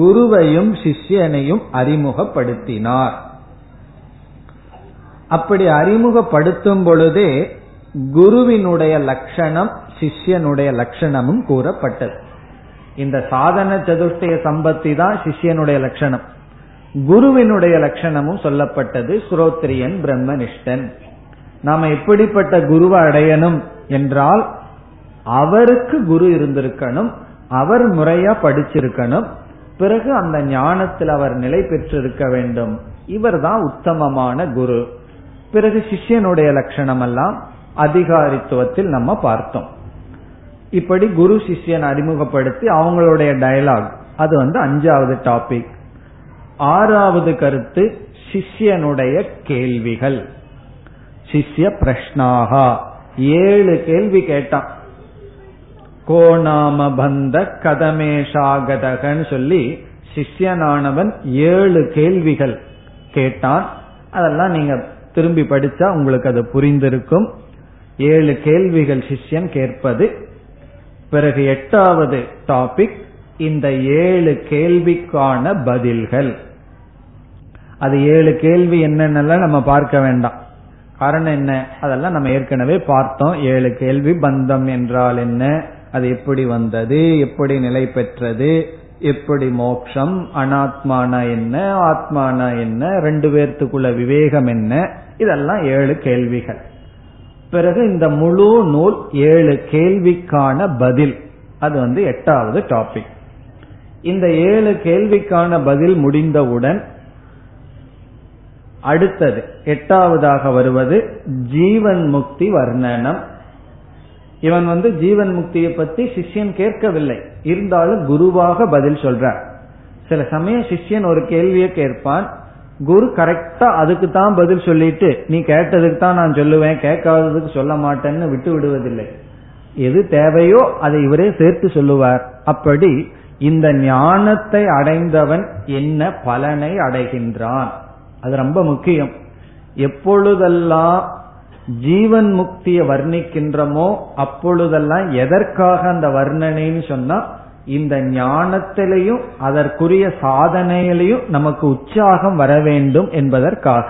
குருவையும் சிஷ்யனையும் அறிமுகப்படுத்தினார். அப்படி அறிமுகப்படுத்தும் பொழுதே குருவினுடைய லட்சணம் சிஷ்யனுடைய லட்சணமும் கூறப்பட்டது. இந்த சாதன சதுஷ்டய சம்பத்தி தான் சிஷ்யனுடைய லட்சணம். குருவினுடைய லட்சணமும் சொல்லப்பட்டது, ஸ்ரோத்ரியன் பிரம்மனிஷ்டன். நாம எப்படிப்பட்ட குருவை அடையணும் என்றால் அவருக்கு குரு இருந்திருக்கணும், அவர் முறையா படிச்சிருக்கணும், பிறகு அந்த ஞானத்தில் அவர் நிலை பெற்றிருக்க வேண்டும். இவர் தான் உத்தமமான குரு. பிறகு சிஷ்யனுடைய லட்சணம் எல்லாம் அதிகாரித்துவத்தில் நம்ம பார்த்தோம். இப்படி குரு சிஷ்யன் அறிமுகப்படுத்தி அவங்களுடைய டயலாக், அது வந்து அஞ்சாவது டாபிக். ஆறாவது கருத்து சிஷ்யனுடைய கேள்விகள், சிஷ்ய பிரஷ்னாகா. 7 கேள்வி கேட்டான். கோ நாம பந்த கதமேஷாகதகன்னு சொல்லி சிஷ்யனானவன் 7 கேள்விகள் கேட்டான். அதெல்லாம் நீங்க திரும்பி படிச்சா உங்களுக்கு அது புரிந்திருக்கும். 7 கேள்விகள் சிஷ்யன் கேட்பது. பிறகு 8வது டாபிக், இந்த 7 கேள்விக்கான பதில்கள். அது 7 கேள்வி என்னென்னலாம் நம்ம பார்க்க வேண்டாம், காரணம் என்ன, அதெல்லாம் நம்ம ஏற்கனவே பார்த்தோம். 7 கேள்வி, பந்தம் என்றால் என்ன, அது எப்படி வந்தது, எப்படி நிலை பெற்றது, எப்படி மோட்சம், அனாத்மானா என்ன, ஆத்மானா என்ன, ரெண்டு பேர்த்துக்குள்ள விவேகம் என்ன, இதெல்லாம் 7 கேள்விகள். பிறகு இந்த முழு நூல் 7 கேள்விக்கான பதில், அது வந்து 8வது டாபிக். இந்த 7 கேள்விக்கான பதில் முடிந்தவுடன் அடுத்தது 8வதாக வருவது ஜீவன் முக்தி வர்ணனம். இவன் வந்து ஜீவன் முக்தியை பத்தி சிஷ்யன் கேட்கவில்லை, இருந்தாலும் குருவாக பதில் சொல்றார். சில சமயம் சிஷ்யன் ஒரு கேள்வியை கேட்பான், குரு கரெக்டா அதுக்கு தான் பதில் சொல்லிட்டு, நீ கேட்டதுக்கு தான் நான் சொல்லுவேன், கேட்காததுக்கு சொல்ல மாட்டேன்னு விட்டு விடுவதில்லை. எது தேவையோ அதை இவரே சேர்த்து சொல்லுவார். அப்படி இந்த ஞானத்தை அடைந்தவன் என்ன பலனை அடைகின்றான், அது ரொம்ப முக்கியம். எப்பொழுதெல்லாம் ஜீவன் முக்தியை வர்ணிக்கின்றமோ அப்பொழுதெல்லாம் எதற்காக அந்த வர்ணனைன்னு சொன்னா, இந்த ஞானத்திலையும் அதற்குரிய சாதனையிலையும் நமக்கு உற்சாகம் வர வேண்டும் என்பதற்காக.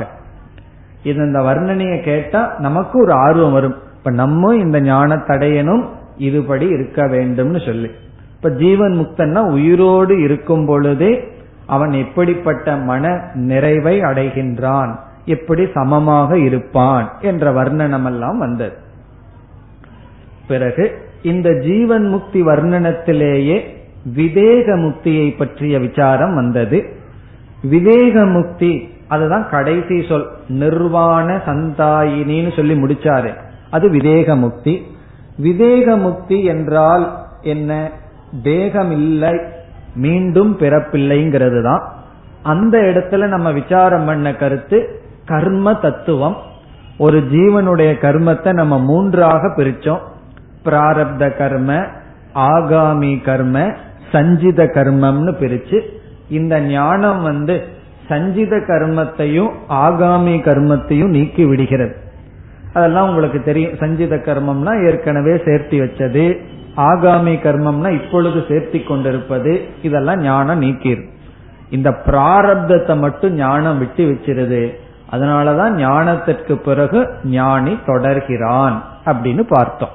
இது இந்த வர்ணனையை கேட்டா நமக்கு ஒரு ஆர்வம் வரும், இப்ப நம்ம இந்த ஞானத்தடையனும் இதுபடி இருக்க வேண்டும்னு சொல்லி. இப்ப ஜீவன் முக்தன்னா உயிரோடு இருக்கும் பொழுதே அவன் எப்படிப்பட்ட மன நிறைவை அடைகின்றான், எப்படி சமமாக இருப்பான் என்ற வர்ணனம் எல்லாம் வந்தது. பிறகு இந்த ஜீவன் முக்தி வர்ணனத்திலேயே விவேக முக்தியை பற்றிய விசாரம் வந்தது. விவேக முக்தி அதுதான் கடைசி சொல், நிர்வாண சந்தாயினின்னு சொல்லி முடிச்சாரு, அது விவேக முக்தி. விவேக முக்தி என்றால் என்ன, தேகம் இல்லை, மீண்டும் பிறப்பில்லைங்கிறது தான். அந்த இடத்துல நம்ம விசாரம் பண்ண கருத்து கர்ம தத்துவம். ஒரு ஜீவனுடைய கர்மத்தை நம்ம 3ஆக பிரிச்சோம், பிராரப்த கர்ம, ஆகாமி கர்ம, சஞ்சித கர்மம்னு பிரிச்சு. இந்த ஞானம் வந்து சஞ்சித கர்மத்தையும் ஆகாமி கர்மத்தையும் நீக்கி விடுகிறது. அதெல்லாம் உங்களுக்கு தெரியும். சஞ்சித கர்மம்னா ஏற்கனவே சேர்த்து வச்சது, ஆகாமி கர்மம்னா இப்பொழுது சேர்த்தி கொண்டிருப்பது, இதெல்லாம் ஞானம் நீக்கிரு. இந்த பிராரப்தத்தை மட்டும் ஞானம் விட்டு வச்சிருது. அதனாலதான் ஞானத்திற்கு பிறகு ஞானி தொடர்கிறான் அப்படின்னு பார்த்தோம்.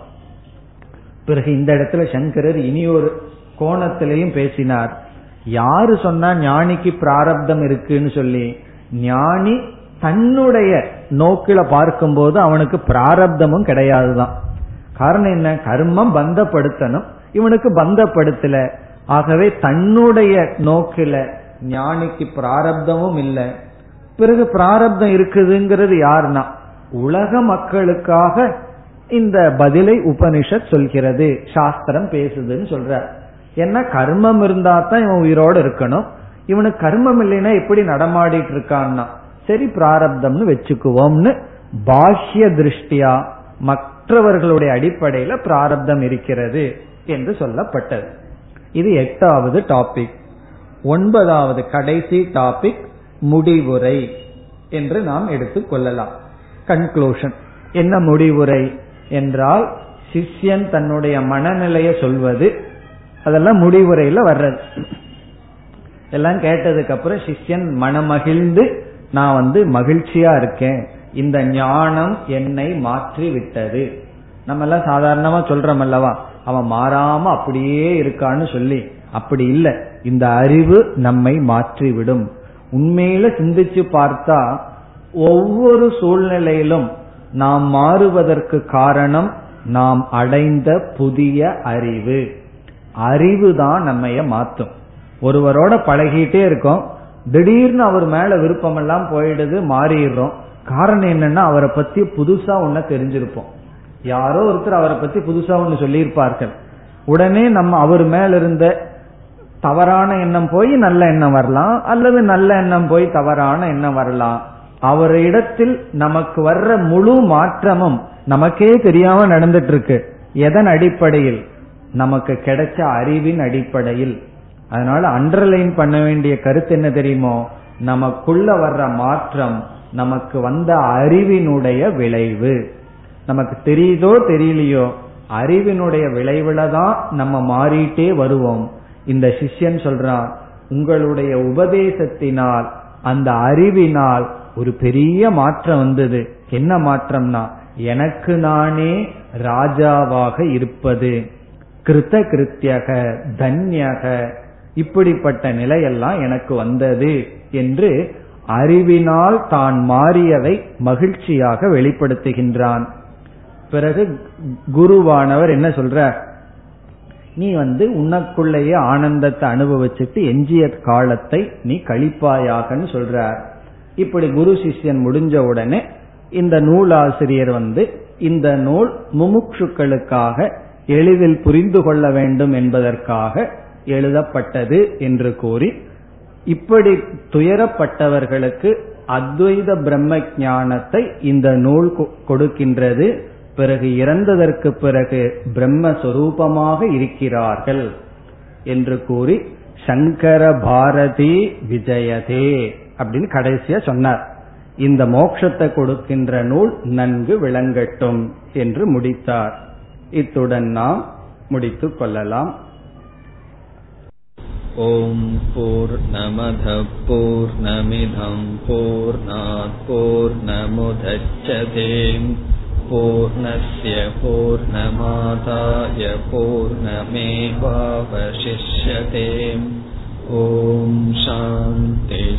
பிறகு இந்த இடத்துல சங்கரர் இனி ஒரு கோணத்திலையும் பேசினார். யாரு சொன்னா ஞானிக்கு பிராரப்தம் இருக்குன்னு சொல்லி, ஞானி தன்னுடைய நோக்கில பார்க்கும்போது அவனுக்கு பிராரப்தமும் கிடையாதுதான். காரணம் என்ன, கர்மம் பந்தப்படுத்தணும், இவனுக்கு பந்தப்படுத்தல. ஆகவே தன்னுடைய நோக்கில ஞானிக்கு பிராரப்தமும் இல்லை. பிறகு பிராரப்தம் இருக்குதுங்கிறது யாருன்னா உலக மக்களுக்காக இந்த பதிலை உபனிஷத் சொல்கிறது, சாஸ்திரம் பேசுதுன்னு சொல்ற. ஏன்னா கர்மம் இருந்தா தான் இவன் உயிரோடு இருக்கணும், இவனுக்கு கர்மம் இல்லைன்னா எப்படி நடமாடிட்டு இருக்கான்னா, சரி பிராரப்தம்னு வச்சுக்குவோம்னு பாஷ்ய திருஷ்டியா மற்றவர்களுடைய அடிப்படையில பிராரப்தம் இருக்கிறது என்று சொல்லப்பட்டது. இது 8வது டாபிக். 9வது கடைசி டாபிக் முடிவுரை என்று நாம் எடுத்துக் கொள்ளலாம். கன்க்ளூஷன். என்ன முடிவுரை என்றால் சிஷ்யன் தன்னுடைய மனநிலையை சொல்வது, அதெல்லாம் முடிவுரையில வர்றது. எல்லாம் கேட்டதுக்கு அப்புறம் சிஷ்யன் மனமகிழ்ந்து, நான் வந்து மகிழ்ச்சியா இருக்கேன், இந்த ஞானம் என்னை மாற்றி விட்டது. நம்ம எல்லாம் சாதாரணமா சொல்றோம் அல்லவா, அவன் மாறாம அப்படியே இருக்கான்னு சொல்லி, அப்படி இல்லை, இந்த அறிவு நம்மை மாற்றிவிடும். உண்மையில சிந்திச்சு பார்த்தா ஒவ்வொரு சூழ்நிலையிலும் நாம் மாறுவதற்கு காரணம் நாம் அடைந்த புதிய அறிவு. அறிவுதான் நம்மைய மாத்தும். ஒருவரோட பழகிட்டே இருக்கோம், திடீர்னு அவர் மேல விருப்பம் எல்லாம் போயிடுது, மாறிடுறோம். காரணம் என்னன்னா அவரை பத்தி புதுசா ஒன்ன தெரிஞ்சிருப்போம். யாரோ ஒருத்தர் அவரை பத்தி புதுசா ஒன்னு சொல்லியிருப்பார்கள். உடனே நம்ம அவர் மேல இருந்த தவறான எண்ணம் போய் நல்ல எண்ணம் வரலாம், அல்லது நல்ல எண்ணம் போய் தவறான எண்ணம் வரலாம். அவரிடத்தில் நமக்கு வர்ற முழு மாற்றமும் நமக்கே தெரியாம நடந்துட்டு இருக்கு. எதன் அடிப்படையில்? நமக்கு கிடைச்ச அறிவின் அடிப்படையில். அதனால அண்டர்லைன் பண்ண வேண்டிய கருத்து என்ன தெரியுமோ, நமக்குள்ள வர்ற மாற்றம் நமக்கு வந்த அறிவினுடைய விளைவு. நமக்கு தெரியுதோ தெரியலையோ, அறிவினுடைய விளைவுல தான் நம்ம மாறிட்டே வருவோம். இந்த சிஷ்யன் சொல்றான், உங்களுடைய உபதேசத்தினால், அந்த அறிவினால் ஒரு பெரிய மாற்றம் வந்தது. என்ன மாற்றம்னா, எனக்கு நானே ராஜாவாக இருப்பது. கிருத கிருத்தியக தன்யக, இப்படிப்பட்ட நிலையெல்லாம் எனக்கு வந்தது என்று அறிவினால் தான் மாறியதை மகிழ்ச்சியாக வெளிப்படுத்துகின்றான். பிறகு குருவானவர் என்ன சொல்றார், நீ உனக்குள்ளேயே ஆனந்தத்தை அனுபவிச்சுட்டு எஞ்சிய காலத்தை நீ கழிப்பாயாகன்னு சொல்றார். இப்படி குரு சிஷ்யன் முடிஞ்ச உடனே இந்த நூலாசிரியர் இந்த நூல் முமுட்சுக்களுக்காக எளிதில் புரிந்து கொள்ள வேண்டும் என்பதற்காக எழுதப்பட்டது என்று கூறி, இப்படி துயரப்பட்டவர்களுக்கு அத்வைத பிரம்ம ஞானத்தை இந்த நூல் கொடுக்கின்றது. பிறகு இறந்ததற்கு பிறகு பிரம்மஸ்வரூபமாக இருக்கிறார்கள் என்று கூறி சங்கர பாரதி விஜயதே அப்படின்னு கடைசியா சொன்னார். இந்த மோட்சத்தை கொடுக்கின்ற நூல் நன்கு விளங்கட்டும் என்று முடித்தார். இத்துடன் நாம் முடித்துக் கொள்ளலாம். ஓம் பூர்ணமத பூர்ணமிதம் பூர்ணாத் பூர்ணமுதச்யதே பூர்ணஸ்ய பூர்ணமாதாய பூர்ணமேவாவசிஷ்யதே. ஓம் சாந்தி